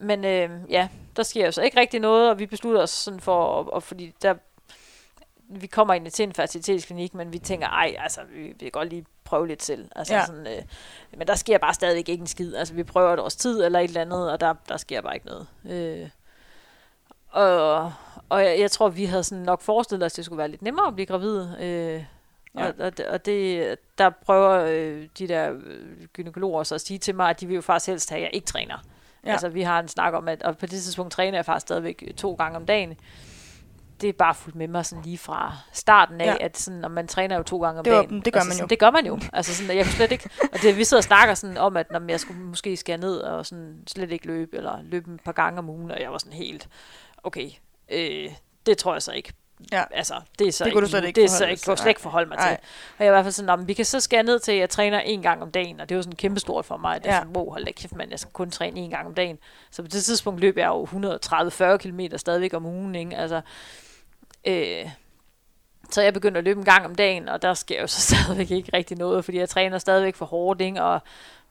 men øhm, ja, der sker jo så ikke rigtig noget, og vi beslutter os sådan for, og, og fordi der, vi kommer egentlig til en fertilitetsklinik, men vi tænker, ej, altså, vi, vi kan godt lige prøve lidt selv. Altså, ja. sådan, øh, men der sker bare stadig ikke en skid. Altså, vi prøver et års tid eller et eller andet, og der, der sker bare ikke noget. Øh, og og jeg, jeg tror, vi havde sådan nok forestillet os, at det skulle være lidt nemmere at blive gravid. Øh, Ja. Og, og, og det, der prøver øh, de der gynækologer så at sige til mig, at de vil jo faktisk helst have, at jeg ikke træner. Ja. Altså vi har en snak om, at og på det tidspunkt træner jeg faktisk stadigvæk to gange om dagen. Det er bare fuldt med mig sådan lige fra starten af, ja. At sådan, om man træner jo to gange om det var, dagen. Det gør altså, man sådan, jo. Det gør man jo. Altså sådan, jeg kunne slet ikke, og det, vi sidder og snakker sådan om, at når jeg skulle, måske skal ned og sådan, slet ikke løbe, eller løbe et par gange om ugen, og jeg var sådan helt, okay, øh, det tror jeg så ikke. Ja. Altså, det er så det ikke, slet ikke, det er så ikke slet ikke forholde mig til. Ej. Og jeg er i hvert fald sådan, vi kan så skære ned til, at jeg træner en gang om dagen, og det er jo sådan kæmpestort for mig, at jeg ja. Sådan, wow, hold da kæft, man, jeg skal kun træne en gang om dagen. Så på det tidspunkt løb jeg jo et hundrede og tredive til fyrre kilometer stadigvæk om ugen, ikke? Altså, øh, så jeg begyndte at løbe en gang om dagen, og der sker jo så stadigvæk ikke rigtig noget, fordi jeg træner stadigvæk for hårdt, ikke? Og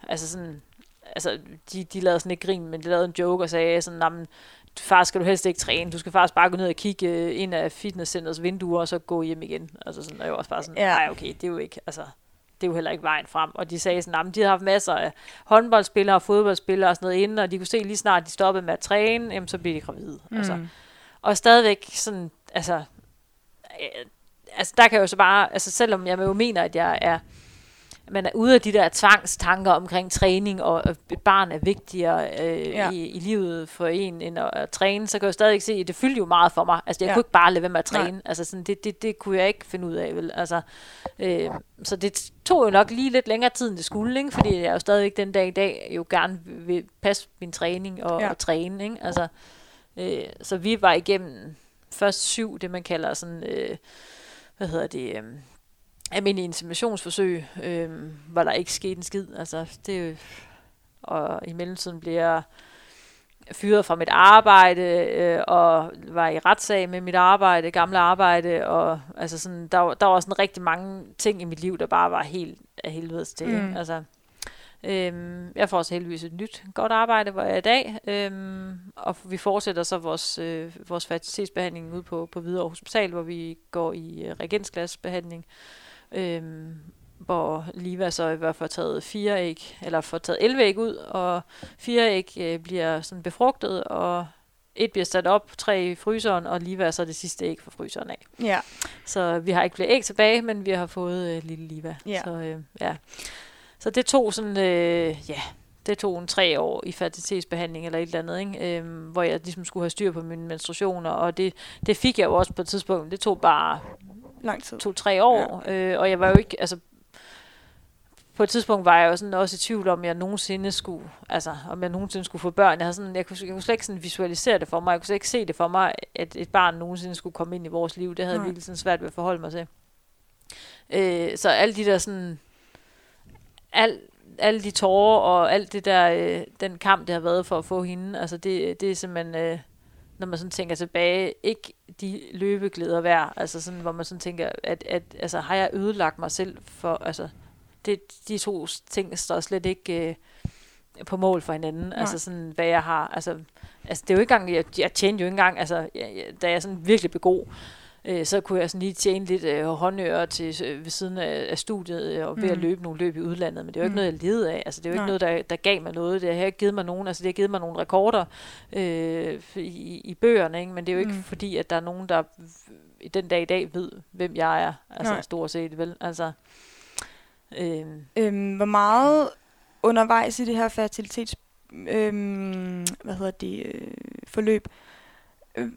altså sådan, altså, de, de lavede sådan et grin, men de lavede en joke og sagde sådan, jamen, faktisk skal du helst ikke træne. Du skal faktisk bare gå ned og kigge ind af fitnesscenterets vinduer, og så gå hjem igen. Altså sådan, og jeg var også bare sådan, nej, okay, det er jo ikke, altså, det er jo heller ikke vejen frem. Og de sagde sådan, at de havde haft masser af håndboldspillere og fodboldspillere og sådan noget inden, og de kunne se lige snart, de stoppede med at træne, jamen, så blev de gravide. Mm. Altså. Og stadigvæk sådan, altså, øh, altså, der kan jeg jo så bare, altså selvom jeg jo mener, at jeg er, man er ude af de der tvangstanker omkring træning, og et barn er vigtigere øh, ja. i, i livet for en end at, at træne, så kan jeg jo stadig se, at det fyldte jo meget for mig. Altså, jeg ja. kunne ikke bare lade være med at træne. Nej. Altså, sådan, det, det, det kunne jeg ikke finde ud af, vel? Altså, øh, så det tog jo nok lige lidt længere tid, end det skulle, ikke? Fordi jeg jo stadigvæk den dag i dag jo gerne vil passe min træning og, ja. og træne, ikke? Altså, øh, så vi var igennem først syv, det man kalder sådan, øh, hvad hedder det... Øh, almindelige inseminationsforsøg, øh, hvor der ikke skete en skid. Altså, det, og i mellemtiden blev jeg fyret fra mit arbejde, øh, og var i retssag med mit arbejde, gamle arbejde, og altså sådan, der, der var sådan rigtig mange ting i mit liv, der bare var helt af helvedes til. Mm. Altså, øh, jeg får også heldigvis et nyt godt arbejde, hvor jeg er i dag, øh, og vi fortsætter så vores, øh, vores fertilitetsbehandling ude på, på Hvidovre Hospital, hvor vi går i øh, reagensglasbehandling. Øhm, hvor Liva så i hvert fald får taget fire æg, eller får taget elleve æg ud, og fire æg øh, bliver sådan befrugtet, og et bliver sat op, tre i fryseren, og Liva er så det sidste æg fra fryseren af. Ja. Så vi har ikke flere æg tilbage, men vi har fået øh, lille Liva. Ja. Så, øh, ja. Så det tog sådan, øh, ja, det tog en tre år i fertilitetsbehandling eller et eller andet, ikke? Øhm, hvor jeg ligesom skulle have styr på mine menstruationer, og det, det fik jeg jo også på et tidspunkt. Det tog bare... lang tid. to-tre år, ja. øh, og jeg var jo ikke, altså, på et tidspunkt var jeg jo sådan også i tvivl om, jeg nogensinde skulle, altså, om jeg nogensinde skulle få børn. Jeg havde sådan, jeg kunne, jeg kunne slet ikke sådan visualisere det for mig, jeg kunne slet ikke se det for mig, at et barn nogensinde skulle komme ind i vores liv. Det havde jeg virkelig sådan svært ved at forholde mig til. Øh, så alle de der sådan, al, alle de tårer, og alt det der, øh, den kamp, det har været for at få hende, altså, det, det er simpelthen... Øh, når man sådan tænker tilbage, ikke de løbeglæder værd, altså sådan, hvor man sådan tænker, at, at altså, har jeg ødelagt mig selv for, altså, det, de to ting står slet ikke øh, på mål for hinanden. Nej. Altså sådan, hvad jeg har. Altså, altså det er jo ikke engang, jeg, jeg tjener jo ikke engang, altså, jeg, jeg, da jeg sådan virkelig blev god, øh, så kunne jeg sådan lige tjene lidt øh, håndører til, øh, ved siden af, af studiet, øh, og ved mm. at løbe nogle løb i udlandet, men det er jo ikke mm. noget, jeg levede af. Altså det er jo ikke Nej. noget, der, der gav mig noget. Det har ikke givet mig nogen, altså det har givet mig nogle rekorder øh, i, i bøgerne, ikke? Men det er jo ikke mm. fordi, at der er nogen, der i den dag i dag ved, hvem jeg er. Altså Nej. stort set, vel? Altså... Øhm. Øhm, hvor meget undervejs i det her fertilitets øhm, hvad hedder det øh, forløb øh,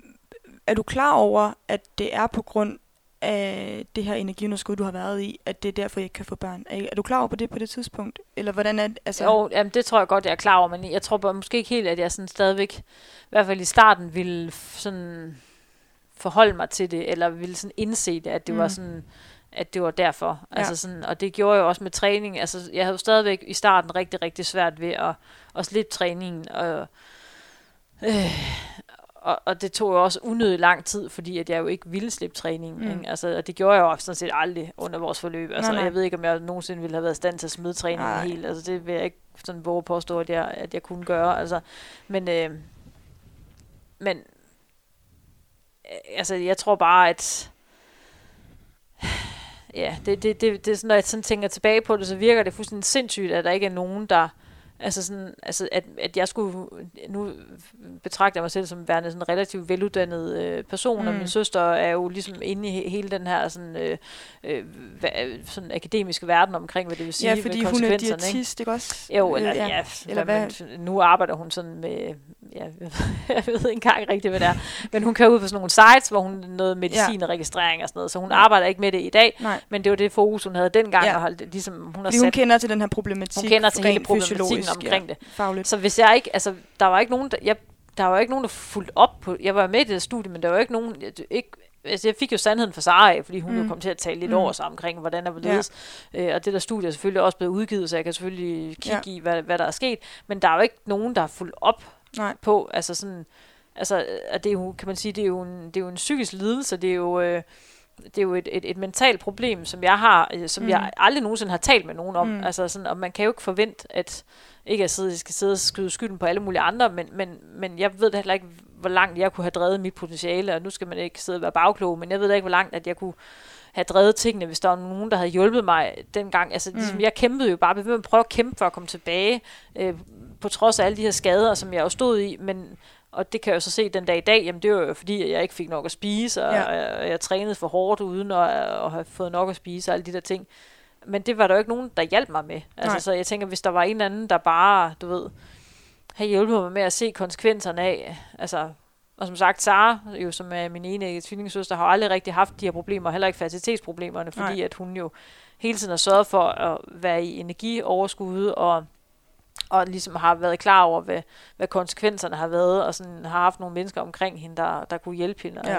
er du klar over, at det er på grund af det her energiunderskud, du har været i, at det er derfor, jeg ikke kan få børn? Er, er du klar over på det på det tidspunkt, eller hvordan er det? Altså jo, jamen, det tror jeg godt, jeg er klar over, men jeg tror bare, måske ikke helt, at jeg sådan stadigvæk, i hvert fald i starten, ville sådan forholde mig til det, eller ville sådan indse det, at det mm. var sådan, at det var derfor. Ja. Altså sådan, og det gjorde jeg jo også med træning. Altså, jeg havde jo stadigvæk i starten rigtig, rigtig svært ved at, at slippe træningen. Og, øh, og, og det tog jo også unødig lang tid, fordi at jeg jo ikke ville slippe træningen. Mm. Ikke? Altså, og det gjorde jeg jo sådan set aldrig under vores forløb. Altså, nej, nej. Jeg ved ikke, om jeg nogensinde ville have været i stand til at smide træningen nej. helt. Altså, det vil jeg ikke sådan våge påstå, at jeg, at jeg kunne gøre. Altså, men, øh, men altså, jeg tror bare, at ja, det, det, det, det, når jeg sådan tænker tilbage på det, så virker det fuldstændig sindssygt, at der ikke er nogen, der... Altså, sådan, altså at, at jeg skulle... Nu betragter jeg mig selv som værende sådan en relativt veluddannet øh, person, mm. og min søster er jo ligesom inde i hele den her sådan, øh, øh, sådan akademiske verden omkring, hvad det vil sige, ja, fordi hun er diætist, ikke også? Jo, eller, ja, ja, eller hvad? hvad? Nu arbejder hun sådan med... Ja, jeg ved ikke engang rigtigt, hvad det er. Men hun kører ud på sådan nogle sites, hvor hun noget medicin og registrering og sådan noget, så hun arbejder ikke med det i dag, nej. Men det var det fokus, hun havde dengang. Ja. Og holdt, ligesom, hun, har hun sat, kender til den her problematik. Hun kender til hele problematikken omkring ja, det. Fagligt. Så hvis jeg ikke, altså, der var ikke nogen, der, jeg, der var ikke nogen, der fulgte op på, jeg var med i det studie, men der var ikke nogen, jeg, ikke, altså, jeg fik jo sandheden fra Sara, fordi hun mm. jo kom til at tale lidt mm. over sig omkring, hvordan der var ledes. Ja. Øh, og det der studie er selvfølgelig også blevet udgivet, så jeg kan selvfølgelig kigge ja. i, hvad, hvad der er sket, men der er jo ikke nogen, der har fulgt op Nej. på, altså sådan, altså, at det er jo, kan man sige, det er jo en, det er jo en psykisk lidelse, det er jo, øh, det er jo et, et, et mentalt problem, som jeg har, øh, som mm. jeg aldrig nogensinde har talt med nogen om, mm. altså sådan, og man kan jo ikke forvente, at ikke at sidde, skal sidde og skyde skylden på alle mulige andre, men, men, men jeg ved da heller ikke, hvor langt jeg kunne have drevet mit potentiale, og nu skal man ikke sidde og være bagklog, men jeg ved da ikke, hvor langt, at jeg kunne have drevet tingene, hvis der var nogen, der havde hjulpet mig dengang. Altså, mm. ligesom, jeg kæmpede jo bare, ved at prøve at kæmpe for at komme tilbage, øh, på trods af alle de her skader, som jeg jo stod i, men, og det kan jeg jo så se den dag i dag, jamen det var jo fordi, at jeg ikke fik nok at spise, og, ja. og, jeg, og jeg trænede for hårdt uden at og have fået nok at spise, og alle de der ting. Men det var der jo ikke nogen, der hjalp mig med. Altså, så jeg tænker, hvis der var en eller anden, der bare, du ved, havde hjulpet mig med at se konsekvenserne af, altså, og som sagt, Sara, jo, som er min ene tvillingesøster, har aldrig rigtig haft de her problemer, heller ikke fertilitetsproblemerne, fordi at hun jo hele tiden har sørget for at være i energioverskud, og og ligesom har været klar over, hvad, hvad konsekvenserne har været, og sådan har haft nogle mennesker omkring hende, der, der kunne hjælpe hende. Ja.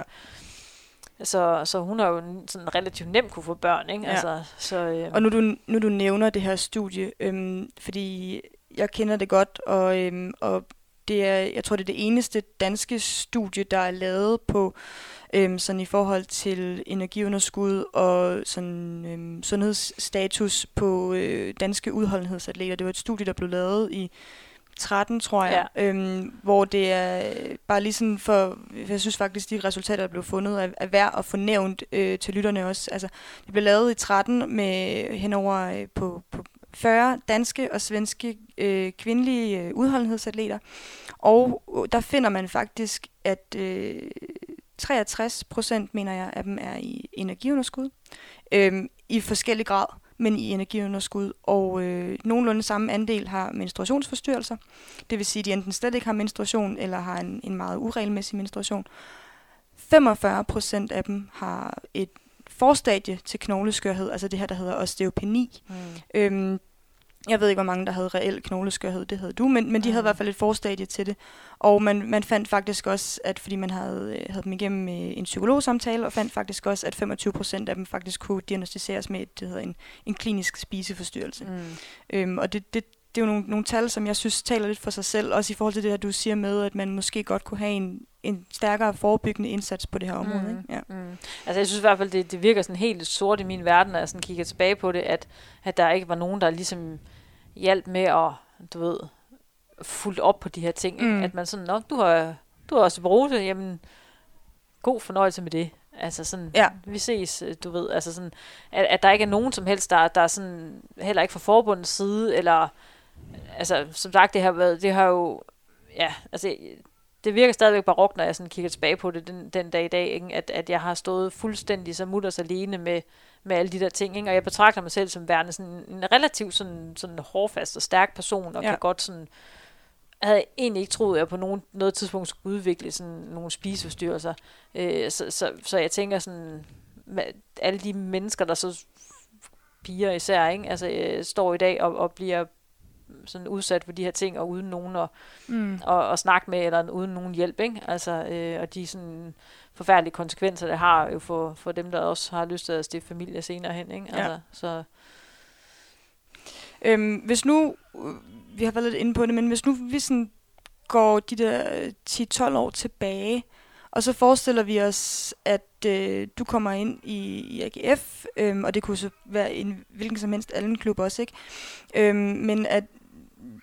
Så, så hun har jo sådan relativt nemt kunne få børn, ikke? Ja. Altså, så, øh. Og nu du, nu du nævner det her studie, øhm, fordi jeg kender det godt, og, øhm, og det er, jeg tror, det er det eneste danske studie, der er lavet på, øhm, sådan i forhold til energiunderskud og sådan, øhm, sundhedsstatus på øh, danske udholdenhedsatleter. Det var et studie, der blev lavet i tretten, tror jeg, ja. øhm, hvor det er bare lige sådan for, jeg synes faktisk, de resultater, der blev fundet, er, er værd at få nævnt øh, til lytterne også. Altså, det blev lavet i tretten med henover øh, på, på fyrre danske og svenske øh, kvindelige øh, udholdenhedsatleter, og der finder man faktisk, at øh, treogtres procent, mener jeg, af dem er i energiunderskud, øh, i forskellig grad, men i energiunderskud, og øh, nogenlunde samme andel har menstruationsforstyrrelser, det vil sige, at de enten slet ikke har menstruation, eller har en, en meget uregelmæssig menstruation. femogfyrre procent af dem har et forstadie til knogleskørhed, altså det her, der hedder osteopeni. Mm. Øhm, jeg ved ikke, hvor mange, der havde reel knogleskørhed, det havde du, men, men de mm. havde i hvert fald et forstadie til det. Og man, man fandt faktisk også, at fordi man havde, havde dem igennem en psykologsamtale, og fandt faktisk også, at femogtyve procent af dem faktisk kunne diagnosticeres med, det hedder en, en klinisk spiseforstyrrelse. Mm. Øhm, og det, det, det er jo nogle, nogle tal, som jeg synes taler lidt for sig selv, også i forhold til det her, du siger med, at man måske godt kunne have en en stærkere forebyggende indsats på det her område. Mm. Ikke? Ja. Mm. Altså jeg synes i hvert fald, det, det virker sådan helt sort i min verden, når jeg sådan kigger tilbage på det, at, at der ikke var nogen, der ligesom hjalp med at, du ved, fuldt op på de her ting. Mm. At man sådan, nok du har, du har også brugt det, jamen god fornøjelse med det. Altså sådan, ja. Vi ses, du ved, altså sådan, at, at der ikke er nogen som helst, der, der er sådan, heller ikke fra forbundets side, eller, altså som sagt, det har været, det har jo, ja, altså, det virker stadigvæk barokt, når jeg sådan kigger tilbage på det den, den dag i dag, ikke? At, at jeg har stået fuldstændig så mutters alene med, med alle de der ting, ikke? Og jeg betragter mig selv som værende sådan en relativt sådan, sådan hårdfast og stærk person, og ja. Kan godt sådan, jeg havde egentlig ikke troet, at jeg på nogen, noget tidspunkt skulle udvikle sådan nogle spiseforstyrrelser. Øh, så, så, så jeg tænker sådan, alle de mennesker, der så piger især, ikke? Altså, øh, står i dag og, og bliver sådan udsat for de her ting, og uden nogen at, mm. og, at snakke med, eller uden nogen hjælp, ikke? Altså, øh, og de sådan forfærdelige konsekvenser, det har jo for, for dem, der også har lyst til at stifte familie senere hen, ikke? Altså, ja. Så... Øhm, hvis nu... Vi har været lidt inde på det, men hvis nu vi sådan går de der ti tolv år tilbage, og så forestiller vi os, at øh, du kommer ind i, i A G F, øh, og det kunne så være en hvilken som helst anden klub også, ikke? Øh, men at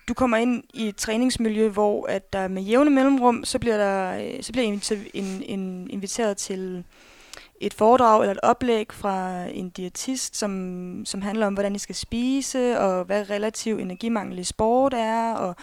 du kommer ind i et træningsmiljø, hvor at der med jævne mellemrum, så bliver der så bliver inviteret, en, en, inviteret til et foredrag eller et oplæg fra en diætist, som, som handler om, hvordan I skal spise, og hvad relativ energimangel i sport er, og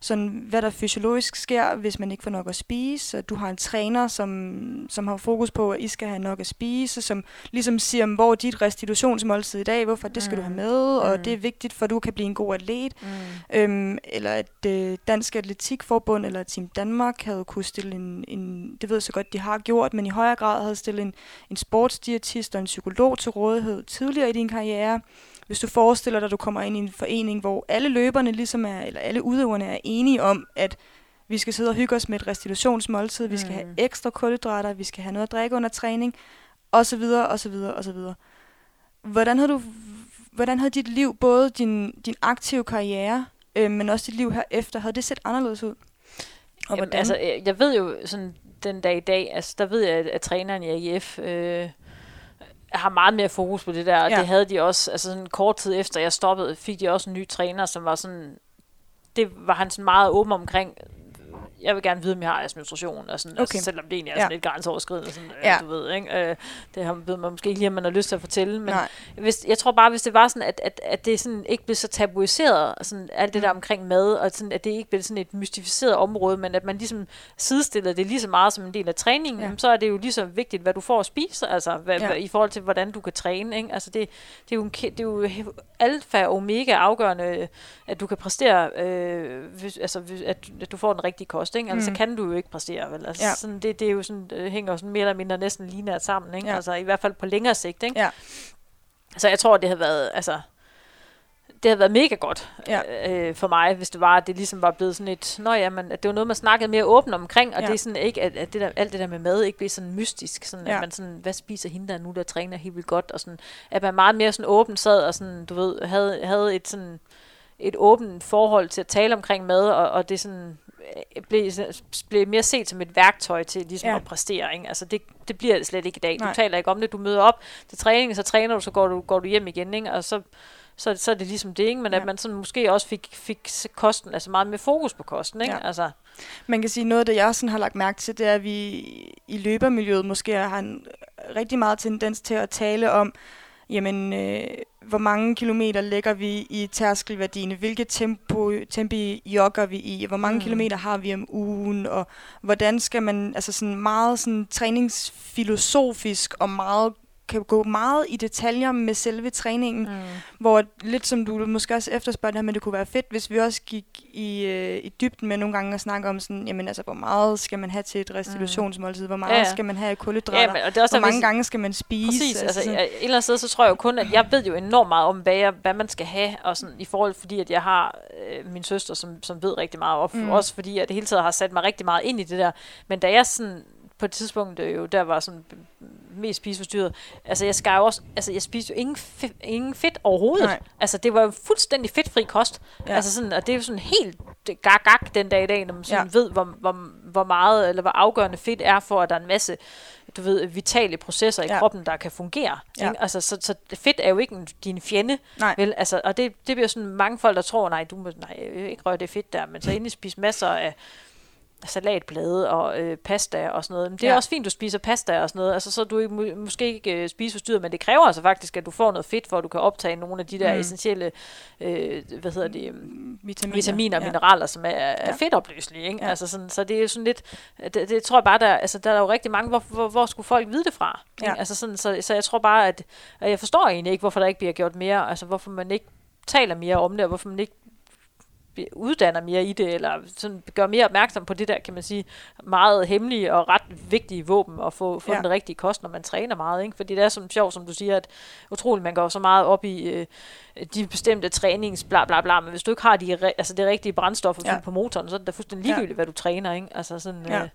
sådan, hvad der fysiologisk sker, hvis man ikke får nok at spise. Og du har en træner, som, som har fokus på, at I skal have nok at spise, som ligesom siger, hvor dit restitutionsmåltid i dag, hvorfor det skal mm. du have med, og mm. det er vigtigt, for du kan blive en god atlet. Mm. Øhm, eller at øh, Dansk Atletikforbund eller Team Danmark havde kunne stille en, en, det ved jeg så godt, de har gjort, men i højere grad havde stillet en, en sportsdiætist og en psykolog til rådighed tidligere i din karriere. Hvis du forestiller dig, at du kommer ind i en forening, hvor alle løberne ligesom er, eller alle udøverne er enige om, at vi skal sidde og hygge os med et restitutionsmåltid, mm. vi skal have ekstra kulhydrater, vi skal have noget at drikke under træning, osv., osv., osv. Hvordan havde du, hvordan havde dit liv, både din, din aktive karriere, øh, men også dit liv herefter, havde det set anderledes ud? Og jamen, altså, jeg ved jo sådan den dag i dag, altså der ved jeg, at, at træneren i A G F... Øh har meget mere fokus på det der, og ja. Det havde de også, altså sådan kort tid efter jeg stoppede, fik de også en ny træner, som var sådan, det var han sådan meget åben omkring, jeg vil gerne vide, om jeg har menstruation, og sådan, okay. Altså, selvom det egentlig er sådan ja. Lidt grænseoverskridende, sådan, øh, ja. Du ved, ikke? Øh, det har, ved man måske ikke lige, om man har lyst til at fortælle, men hvis, jeg tror bare, hvis det var sådan, at, at, at det sådan ikke blev så tabuiseret, sådan, alt det der omkring mad, og sådan, at det ikke blev sådan et mystificeret område, men at man ligesom sidestiller det lige så meget som en del af træningen, ja. Så er det jo lige så vigtigt, hvad du får at spise, altså hvad, ja. I forhold til, hvordan du kan træne, ikke? Altså det, det, er jo en, det er jo alfa og omega afgørende, at du kan præstere, øh, hvis, altså, at, at du får den rigtige kost. Ikke? Altså, mm. så kan du jo ikke præstere, vel? Altså, ja. Sådan, det, det er jo sådan, det hænger sådan mere eller mindre næsten lige nært sammen, ikke? Ja. Altså, i hvert fald på længere sigt, ikke? Ja. Så jeg tror, det har været, altså, det har været mega godt ja. øh, for mig, hvis det var, at det ligesom var blevet sådan et, nå ja, men, at det var noget, man snakkede mere åbent omkring, og ja. Det er sådan ikke, at, at det der, alt det der med mad ikke bliver sådan mystisk, sådan, ja. At man sådan, hvad spiser hende der nu, der træner helt vildt godt, og sådan, at man meget mere sådan åbent sad, og sådan, du ved, havde, havde et sådan, et åbent forhold til at tale omkring mad, og, og det sådan, Blev, blev mere set som et værktøj til ligesom ja. At præstere, ikke? Altså det, det bliver det slet ikke i dag. Du Nej. Taler ikke om det, du møder op til træning, så træner du, så går du, går du hjem igen, ikke? Og så, så, så er det ligesom det, ikke? Men ja. At man sådan måske også fik, fik kosten, altså meget mere fokus på kosten, ikke? Ja. Altså. Man kan sige, noget af det, jeg sådan har lagt mærke til, det er, at vi i løbermiljøet måske har en rigtig meget tendens til at tale om, jamen, øh, hvor mange kilometer lægger vi i tærskelværdien, hvilket tempo, tempi jogger vi i, hvor mange mm. kilometer har vi om ugen, og hvordan skal man, altså sådan meget sådan træningsfilosofisk, og meget, kan gå meget i detaljer med selve træningen, mm. hvor lidt som du måske også efterspørger det her, men det kunne være fedt, hvis vi også gik i, øh, i dybden med nogle gange at snakke om sådan, jamen altså, hvor meget skal man have til et restitutionsmåltid, hvor meget ja, ja. Skal man have i kulhydrater, ja, hvor mange hvis... gange skal man spise. Præcis, altså, altså et eller andet sted, så tror jeg jo kun, at jeg ved jo enormt meget om, hvad, jeg, hvad man skal have, og sådan i forhold, fordi at jeg har øh, min søster, som, som ved rigtig meget, og mm. også fordi jeg det hele tiden har sat mig rigtig meget ind i det der, men da jeg sådan, på et tidspunkt jo, der var sådan mest spiseforstyrret. Altså jeg skar jo også, altså jeg spiste jo ingen, fe, ingen fedt overhovedet. Nej. Altså det var jo fuldstændig fedtfri kost. Ja. Altså sådan, og det er jo sådan helt gak, gak den dag i dag, når man sådan ja. ved, hvor, hvor, hvor meget, eller hvor afgørende fedt er for, at der er en masse, du ved, vitale processer i ja. kroppen, der kan fungere. Ja. Ikke? Altså, så, så fedt er jo ikke en, din fjende. Nej. Vel? Altså, og det, det bliver sådan mange folk, der tror, nej, du må nej, ikke røre det fedt der, men så endelig spise masser af salatblade og øh, pasta og sådan noget. Men det er ja. også fint, du spiser pasta og sådan noget. Altså, så du ikke, må, måske ikke øh, spise forstyrret, men det kræver altså faktisk, at du får noget fedt, for at du kan optage nogle af de der mm. essentielle øh, hvad hedder det, vitaminer, vitaminer og ja. mineraler, som er, er ja. fedtopløselige. Ikke? Ja. Altså sådan, så det er sådan lidt, det, det tror jeg bare, der, altså, der er jo rigtig mange, hvor, hvor, hvor skulle folk vide det fra? Ja. Altså sådan, så, så jeg tror bare, at, at jeg forstår egentlig ikke, hvorfor der ikke bliver gjort mere, altså hvorfor man ikke taler mere om det, og hvorfor man ikke uddanner mere i det, eller sådan gør mere opmærksom på det der, kan man sige, meget hemmelige og ret vigtige våben, og få, få ja. den rigtige kost, når man træner meget, ikke? Fordi det er sådan sjovt, som du siger, at utroligt, man går så meget op i øh, de bestemte trænings, bla bla bla, men hvis du ikke har de, altså det rigtige brændstof ja. på motoren, så er det da fuldstændig ligegyldigt, ja. hvad du træner, ikke? Altså sådan, øh, ja.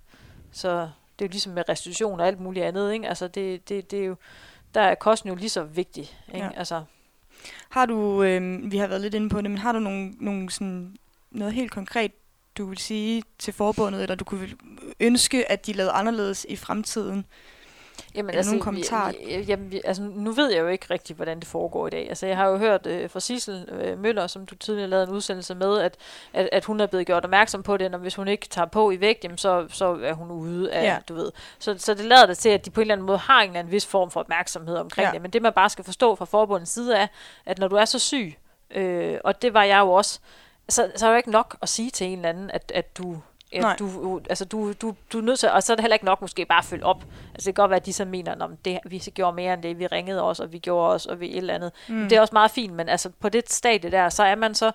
så det er jo ligesom med restitution og alt muligt andet, ikke? Altså det, det, det er jo, der er kosten jo lige så vigtig, ikke? Ja. Altså har du, øh, vi har været lidt inde på det, men har du nogle, nogle sådan, noget helt konkret, du vil sige til forbundet, eller du kunne ønske, at de lavede anderledes i fremtiden? Jamen, eller altså, nogle kommentarer? Jamen, altså, nu ved jeg jo ikke rigtigt, hvordan det foregår i dag. Altså, jeg har jo hørt øh, fra Sissel øh, Møller, som du tidligere lavede en udsendelse med, at, at, at hun er blevet gjort opmærksom på det, når hvis hun ikke tager på i vægt, jamen, så, så er hun ude af, ja. du ved. Så, så det lader det til, at de på en eller anden måde har en eller anden vis form for opmærksomhed omkring ja. det. Men det, man bare skal forstå fra forbundets side, er, at når du er så syg, øh, og det var jeg jo også, så, så er det ikke nok at sige til en eller anden, at, at du... Ja, du, altså du, du, du er nødt til, og så er det heller ikke nok måske bare at følge op. Altså det kan godt være, at de så mener, at vi gjorde mere end det, vi ringede os, og vi gjorde os, og vi et eller andet. Mm. Det er også meget fint, men altså på det stadie der, så er man så,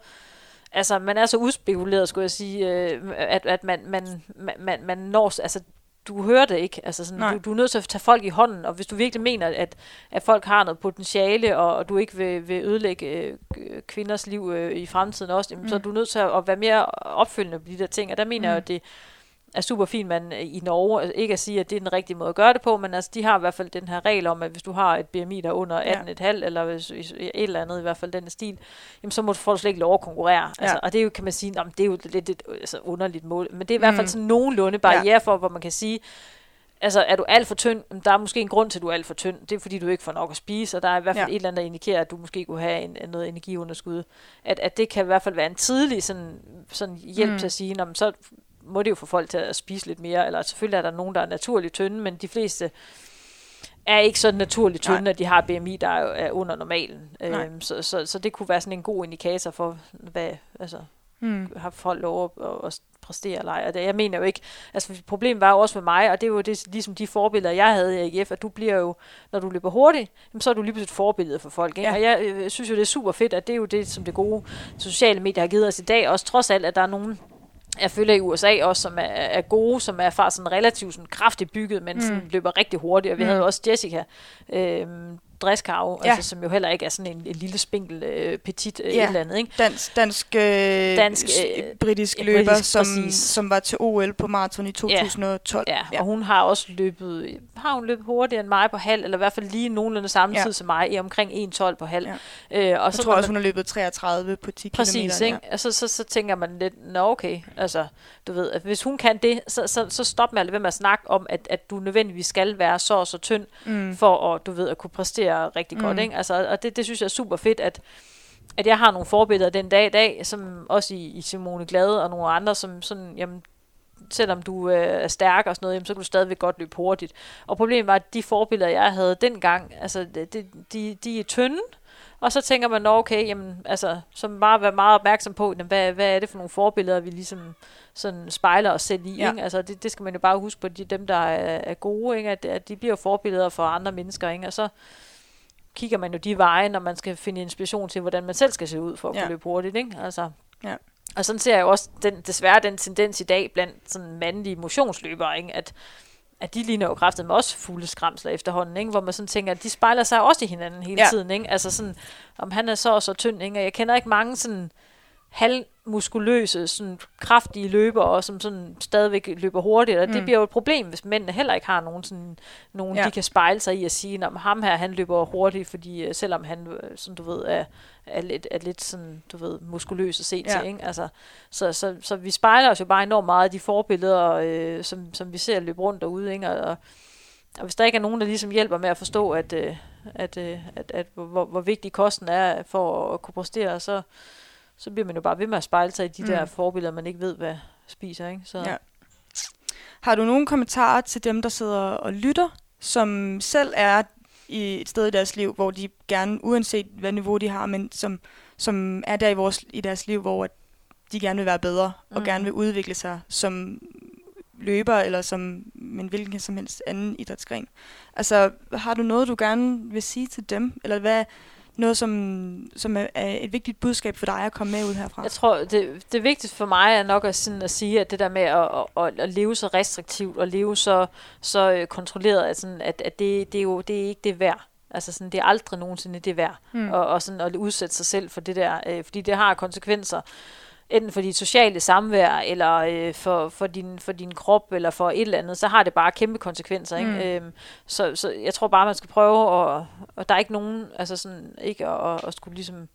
altså man er så udspekuleret, skulle jeg sige, at, at man, man, man, man når, altså du hører det ikke. Altså sådan, du, du er nødt til at tage folk i hånden, og hvis du virkelig mener, at, at folk har noget potentiale, og, og du ikke vil, vil ødelægge øh, kvinders liv øh, i fremtiden også, jamen, mm. så er du nødt til at, at være mere opfølgende på de der ting. Og der mener mm. jeg, at det er super fint, man i Norge, ikke at sige, at det er den rigtige måde at gøre det på, men altså, de har i hvert fald den her regel om, at hvis du har et B M I, der er under atten komma fem, ja. eller hvis, et eller andet, i hvert fald den stil, jamen, så får du slet ikke lov at konkurrere. Ja. Altså, og det er jo, kan man sige, jamen, det er jo lidt et altså, underligt mål, men det er i hvert fald sådan nogenlunde barriere ja. for, hvor man kan sige, altså er du alt for tynd, der er måske en grund til, at du er alt for tynd, det er fordi, du ikke får nok at spise, og der er i hvert fald ja. et eller andet, der indikerer, at du måske kunne have en, noget energiunderskud. At, at det kan i hvert fald være en tidlig sådan, sådan hjælp mm. til at sige, når man så må det jo få folk til at spise lidt mere, eller selvfølgelig er der nogen, der er naturligt tynde, men de fleste er ikke så naturligt tynde, nej. At de har B M I, der er under normalen. Øhm, så, så, så det kunne være sådan en god indikator for, hvad altså, mm. har folk lov at, at præstere eller ej. Jeg mener jo ikke, altså problemet var jo også med mig, og det er jo det, ligesom de forbilleder, jeg havde i A G F, at du bliver jo, når du løber hurtigt, så er du lige pludselig et forbillede for folk. Ikke? Ja. Og jeg øh, synes jo, det er super fedt, at det er jo det, som det gode sociale medier har givet os i dag, også trods alt, at der er nogen, jeg føler i U S A også, som er, er gode, som er faktisk sådan relativt sådan kraftigt bygget, men sådan mm. løber rigtig hurtigt. Og vi mm. havde jo også Jessica øh, Dreskarve, ja. altså, som jo heller ikke er sådan en, en lille spinkel øh, petit øh, ja. et eller andet. Ikke? Dansk, dansk, øh, dansk øh, britisk løber, britisk, som, som var til O L på maraton i to tusind og tolv. Ja. Ja. Ja. Og hun har også løbet, har hun løbet hurtigere end mig på halv, eller i hvert fald lige nogenlunde samme ja. tid som mig, i omkring en tolv på halv. Ja. Øh, og jeg så tror man, også, hun har løbet treogtredive på ti kilometer. Præcis, ikke? Ja. Og så, så, så tænker man lidt, nå okay, altså, du ved, at hvis hun kan det, så, så, så stop med at lade være med at snakke om, at, at du nødvendigvis skal være så og så tynd, mm. for at, du ved, at kunne præstere rigtig mm. godt, ikke? Altså, og det, det synes jeg er super fedt, at, at jeg har nogle forbilleder den dag i dag, som også i, i Simone Glade og nogle andre, som sådan, jamen, selvom du øh, er stærk og sådan noget, jamen, så kan du stadigvæk godt løbe hurtigt. Og problemet var, at de forbilleder, jeg havde dengang, altså, de, de, de er tynde, og så tænker man, okay, jamen, altså, så bare være meget opmærksom på, jamen, hvad, hvad er det for nogle forbilleder, vi ligesom sådan spejler os selv i, ja. ikke? Altså, det, det skal man jo bare huske på, de, dem, der er, er gode, ikke? At, at de bliver forbilleder for andre mennesker, ikke? Og så kigger man jo de veje, når man skal finde inspiration til, hvordan man selv skal se ud for at kunne ja. løbe hurtigt, ikke? Altså. Ja. Og sådan ser jeg jo også den, desværre den tendens i dag blandt sådan mandlige motionsløbere, ikke? At, at de ligner jo kraftigt med også fulde skramsler efterhånden, ikke? Hvor man sådan tænker, at de spejler sig også i hinanden hele ja. tiden, ikke? Altså sådan, om han er så og så tynd, ikke? Og jeg kender ikke mange sådan halv muskuløse, sådan kraftige løbere, og som sådan stadigvæk løber hurtigt, og mm. det bliver jo et problem, hvis mændene heller ikke har nogen, sådan, nogen ja. de kan spejle sig i at sige, om ham her, han løber hurtigt, fordi selvom han, sådan du ved, er, er, lidt, er lidt sådan, du ved, muskuløs at se ja. til, ikke? Altså, så, så, så vi spejler os jo bare enormt meget af de forbilleder, øh, som, som vi ser løbe rundt derude, ikke? Og, og, og hvis der ikke er nogen, der ligesom hjælper med at forstå, at, øh, at, øh, at, at hvor, hvor vigtig kosten er for at kunne præstere, så så bliver man jo bare ved med at spejle sig i de mm. der forbilleder, man ikke ved, hvad spiser, ikke? Så. Ja. Har du nogle kommentarer til dem, der sidder og lytter, som selv er i et sted i deres liv, hvor de gerne, uanset hvad niveau de har, men som, som er der i, vores, i deres liv, hvor de gerne vil være bedre, mm. og gerne vil udvikle sig som løber, eller som en hvilken som helst anden idrætsgren. Altså, har du noget, du gerne vil sige til dem? Eller hvad... Noget, som, som er et vigtigt budskab for dig at komme med ud herfra? Jeg tror, det, det vigtigste for mig er nok at, sådan at sige, at det der med at, at, at leve så restriktivt og leve så, så kontrolleret, at, sådan, at, at det, det, er jo, det er ikke det værd. Altså sådan, det er aldrig nogensinde det værd. Mm. Og, og sådan at udsætte sig selv for det der, øh, fordi det har konsekvenser. Enten for dit sociale samvær, eller øh, for, for, din, for din krop, eller for et eller andet, så har det bare kæmpe konsekvenser. Ikke? Mm. Øhm, så, så jeg tror bare, man skal prøve, og, og der er ikke nogen, altså sådan, ikke at, at skulle ligesom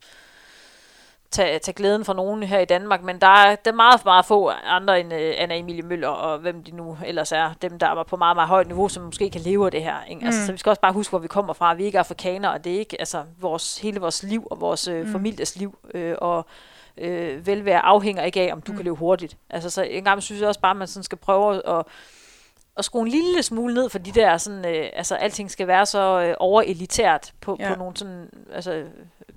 tage, tage glæden fra nogen her i Danmark, men der er, der er meget, meget få andre end øh, Anna Emilie Møller, og hvem de nu ellers er, dem der er på meget, meget højt niveau, som måske kan leve af det her. Ikke? Altså, mm. Så vi skal også bare huske, hvor vi kommer fra. Vi er ikke afrikanere, og det er ikke altså, vores, hele vores liv, og vores øh, mm. families liv, øh, og Øh, velvære afhænger ikke af, om du mm. kan løbe hurtigt. Altså, så en gang synes jeg også bare, at man sådan skal prøve at, at skrue en lille smule ned for de der, sådan, øh, altså alting skal være så øh, overelitært på, ja. på nogle sådan, altså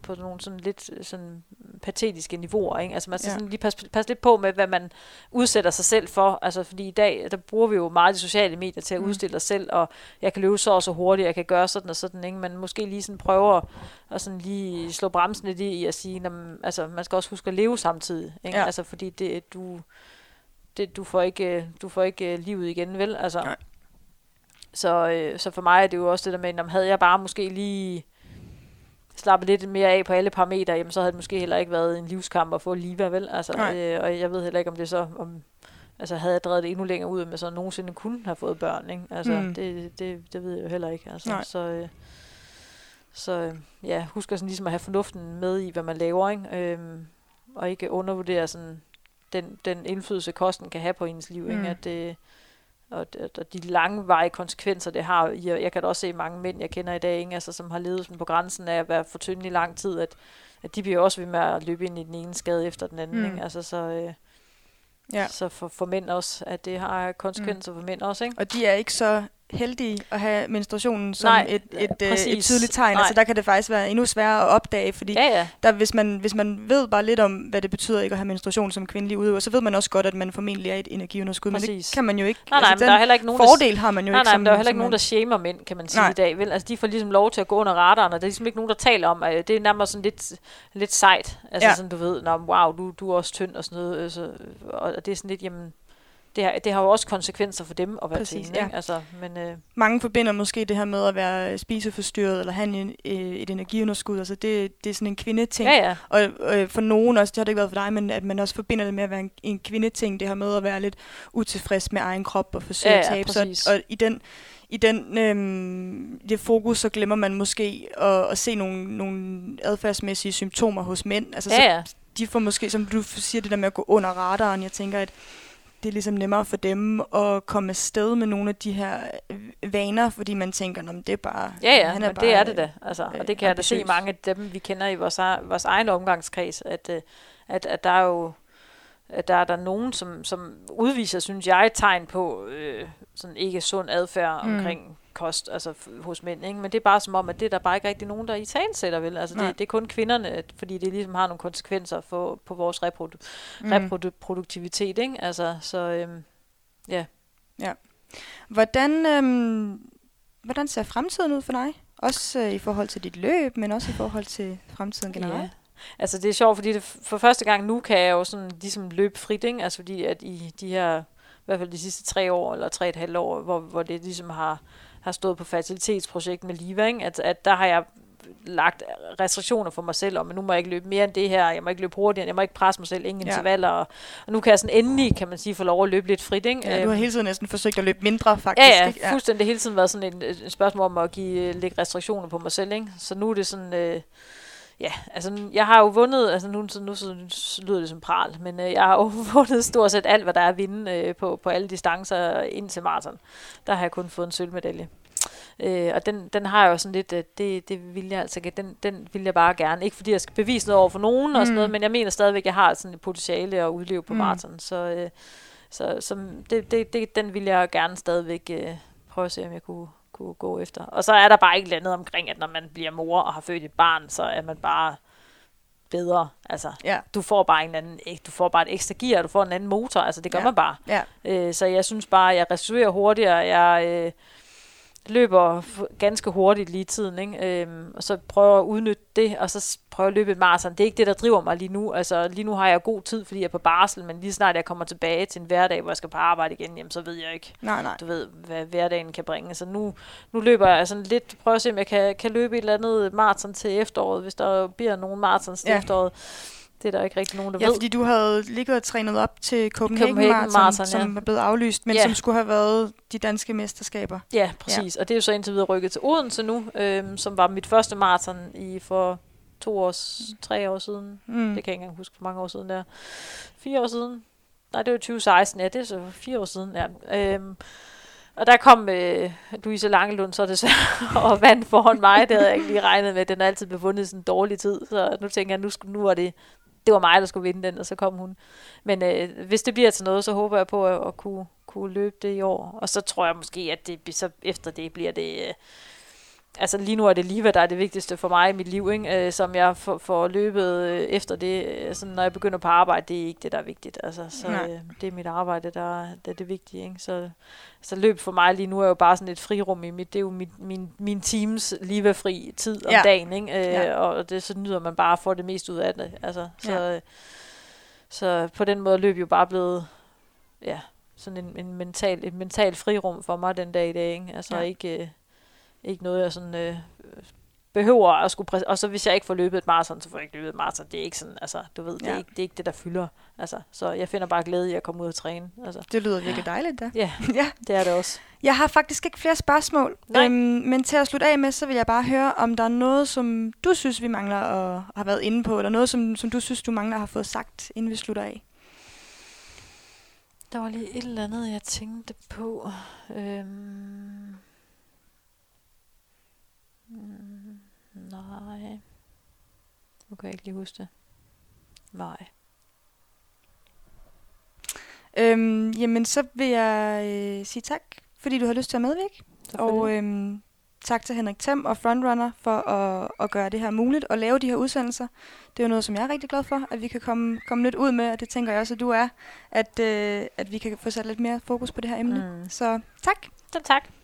på nogle sådan lidt sådan patetiske niveauer, ikke? Altså man skal ja. sådan lige passe, passe lidt på med, hvad man udsætter sig selv for, altså fordi i dag, der bruger vi jo meget de sociale medier til at mm. udstille os selv, og jeg kan løbe så og så hurtigt, jeg kan gøre sådan og sådan, ikke? Man måske lige sådan prøver at, at sådan lige slå bremsen lidt i at sige, man, altså man skal også huske at leve samtidig, ikke? Ja. Altså fordi det, du, det, du får ikke, du får ikke livet igen, vel? Altså, nej. Så, øh, så for mig er det jo også det der med, om havde jeg bare måske lige slappe lidt mere af på alle parametre, jamen så havde det måske heller ikke været en livskamp at få Liva, vel? Altså, øh, og jeg ved heller ikke, om det så, om, altså havde jeg drevet det endnu længere ud, med så nogensinde kunne have fået børn, ikke? Altså, mm. det, det, det ved jeg jo heller ikke, altså. Nej. Så, øh, så ja, husk sådan ligesom at have fornuften med i, hvad man laver, ikke? Øh, og ikke undervurdere sådan den, den indflydelse, kosten kan have på ens liv, mm. ikke? At det, og, og de langvarige konsekvenser, det har. Jeg, jeg kan da også se mange mænd, jeg kender i dag, ikke? Altså, som har levet sådan på grænsen af at være for tynde i lang tid, at, at de bliver også ved med at løbe ind i den ene skade efter den anden. Mm. Ikke? Altså, så øh, ja. så for, for mænd også, at det har konsekvenser mm. for mænd også. Ikke? Og de er ikke så heldige at have menstruationen som Nej, et, et, ja, øh, et tydeligt tegn. Nej. Altså, der kan det faktisk være endnu sværere at opdage, fordi ja, ja. Der, hvis, man, hvis man ved bare lidt om, hvad det betyder ikke at have menstruation som kvindelig udøver, så ved man også godt, at man formentlig er et energiunderskud. Præcis. Men det kan man jo ikke. Nej, nej, altså, den der er heller ikke nogen, fordel der, har man jo nej, ikke. Nej, men der er heller ikke nogen, der shamer mænd, kan man sige nej. I dag. Vel? Altså, de får ligesom lov til at gå under radaren, og der er ligesom ikke nogen, der taler om, at det er nærmest sådan lidt, lidt sejt. Altså, ja. Sådan, du ved, nå, wow, du, du er også tynd og sådan noget. Altså, og det er sådan lidt, jamen, Det har, det har jo også konsekvenser for dem at være til ja. Altså, men øh... mange forbinder måske det her med at være spiseforstyrret eller have en, øh, et energiunderskud. Altså det, det er sådan en kvindeting. Ja, ja. Og øh, for nogen også, det har det ikke været for dig, men at man også forbinder det med at være en, en kvindeting. Det her med at være lidt utilfreds med egen krop og forsøge ja, ja, at tabe sig. Og i den, i den, øh, det fokus, så glemmer man måske at, at se nogle, nogle adfærdsmæssige symptomer hos mænd. Altså, ja, ja. Så de får måske, som du siger, det der med at gå under radaren. Jeg tænker, at det er ligesom nemmere for dem at komme afsted med nogle af de her vaner, fordi man tænker, nå, det er bare... Ja, ja, han er men bare, det er det da. Altså, øh, og det kan jeg da se i mange af dem, vi kender i vores, vores egen omgangskreds, at, at, at der er jo at der er der nogen, som, som udviser, synes jeg, et tegn på øh, sådan ikke sund adfærd mm. omkring kost, altså f- hos mænd, ikke? Men det er bare som om, at det er der bare ikke rigtig nogen, der i talesætter, vel? Altså det, det er kun kvinderne, fordi det ligesom har nogle konsekvenser for, på vores reprodu- mm. reproduktivitet, ikke? Altså, så øhm, ja. ja. Hvordan, øhm, hvordan ser fremtiden ud for dig? Også øh, i forhold til dit løb, men også i forhold til fremtiden generelt? Ja. Altså det er sjovt, fordi det for første gang nu kan jeg jo sådan ligesom løbe frit, ikke? Altså fordi at i de her, i hvert fald de sidste tre år, eller tre et halvt år, hvor, hvor det ligesom har har stået på fertilitetsprojektet med Liva, ikke? At, at der har jeg lagt restriktioner for mig selv om, at nu må jeg ikke løbe mere end det her, jeg må ikke løbe hurtigere, jeg må ikke presse mig selv, ingen ja. intervaller, og, og nu kan jeg sådan endelig, kan man sige, få lov at løbe lidt frit, ikke? Ja, du har hele tiden næsten forsøgt at løbe mindre, faktisk. Ja, ja, ikke? Ja. Fuldstændig hele tiden været sådan et spørgsmål om at give, lægge restriktioner på mig selv, ikke? Så nu er det sådan... Øh, Ja, altså jeg har jo vundet, altså nu, nu lyder det som pral, men øh, jeg har jo vundet stort set alt, hvad der er at vinde øh, på, på alle distancer indtil maraton. Der har jeg kun fået en sølvmedalje. Øh, og den, den har jeg jo sådan lidt, øh, det, det vil jeg altså ikke, den, den vil jeg bare gerne. Ikke fordi jeg skal bevise noget over for nogen mm. og sådan noget, men jeg mener stadigvæk, at jeg har sådan et potentiale at udleve på mm. maraton. Så, øh, så, så det, det, det, den vil jeg gerne stadigvæk øh, prøve at se, om jeg kunne... kunne gå efter. Og så er der bare ikke noget andet omkring, at når man bliver mor og har født et barn, så er man bare bedre. Altså, ja. Du får bare en anden, du får bare et ekstra gear, du får en anden motor. Altså, det gør ja. man bare. Ja. Øh, så jeg synes bare, jeg restituerer hurtigere, jeg øh, løber ganske hurtigt lige i tiden, ikke? Øh, og så prøver at udnytte det, og så prøver at løbe et maraton. Det er ikke det, der driver mig lige nu. Altså, lige nu har jeg god tid, fordi jeg er på barsel, men lige snart jeg kommer tilbage til en hverdag, hvor jeg skal på arbejde igen, jamen, så ved jeg ikke, nej, nej. du ved, hvad hverdagen kan bringe. Så nu, nu løber jeg sådan lidt, prøver at se, om jeg kan, kan løbe et eller andet maraton til efteråret, hvis der bliver nogen maratons til ja. efteråret. Det er der ikke rigtig nogen, der ja, ved. Ja, fordi du havde ligget og trænet op til Copenhagen Marathon, som ja. er blevet aflyst, men ja. som skulle have været de danske mesterskaber. Ja, præcis. Ja. Og det er jo så indtil videre rykket til Odense nu, øhm, som var mit første maraton i for to år, tre år siden. Mm. Det kan jeg ikke engang huske, hvor mange år siden der. Fire år siden. Nej, det var tyve seksten. Ja, det er så fire år siden. Ja. Øhm, og der kom øh, Louise Langelund så desværre og vandt foran mig. Det havde jeg ikke lige regnet med. Den har altid bevundet i sådan en dårlig tid. Så nu tænker jeg, nu, nu er det... Det var mig, der skulle vinde den, og så kom hun. Men øh, hvis det bliver til noget, så håber jeg på at, at kunne, kunne løbe det i år. Og så tror jeg måske, at det, så efter det bliver det... Øh, altså lige nu er det Liva, der er det vigtigste for mig i mit liv, ikke? Øh, som jeg får, får løbet øh, efter det. Altså, når jeg begynder på arbejde, det er ikke det, der er vigtigt. Altså, så øh, det er mit arbejde, der, der er det vigtige. Ikke? Så, så løb for mig lige nu er jo bare sådan et frirum i mit... Det er jo min, min, min teams Liva-fri tid om ja. dagen, ikke? Øh, ja. Og det, så nyder man bare at få det mest ud af det. Altså, så, ja. øh, så på den måde løb jo bare blevet... Ja, sådan en, en mental, et mentalt frirum for mig den dag i dag, ikke? Altså ja. ikke... Øh, Ikke noget, jeg sådan, øh, behøver at skulle... Præ- og så hvis jeg ikke får løbet et maraton, så får jeg ikke løbet et maraton. Det er ikke sådan, altså, du ved, det, ja. er ikke, det er ikke det, der fylder. Altså, så jeg finder bare glæde i at komme ud og træne. Altså. Det lyder virkelig dejligt, da. Ja, ja, det er det også. Jeg har faktisk ikke flere spørgsmål, øhm, men til at slutte af med, så vil jeg bare høre, om der er noget, som du synes, vi mangler at have været inde på, eller noget, som, som du synes, du mangler at have fået sagt, inden vi slutter af. Der var lige et eller andet, jeg tænkte på... Øhm Nej. Nu kan jeg ikke lige huske det. Nej. Øhm, jamen, så vil jeg øh, sige tak, fordi du har lyst til at medvirke. Og øhm, tak til Henrik Them og Frontrunner for at, at gøre det her muligt og lave de her udsendelser. Det er jo noget, som jeg er rigtig glad for, at vi kan komme, komme lidt ud med, og det tænker jeg også, at du er, at, øh, at vi kan få sat lidt mere fokus på det her emne. Mm. Så tak. Så tak.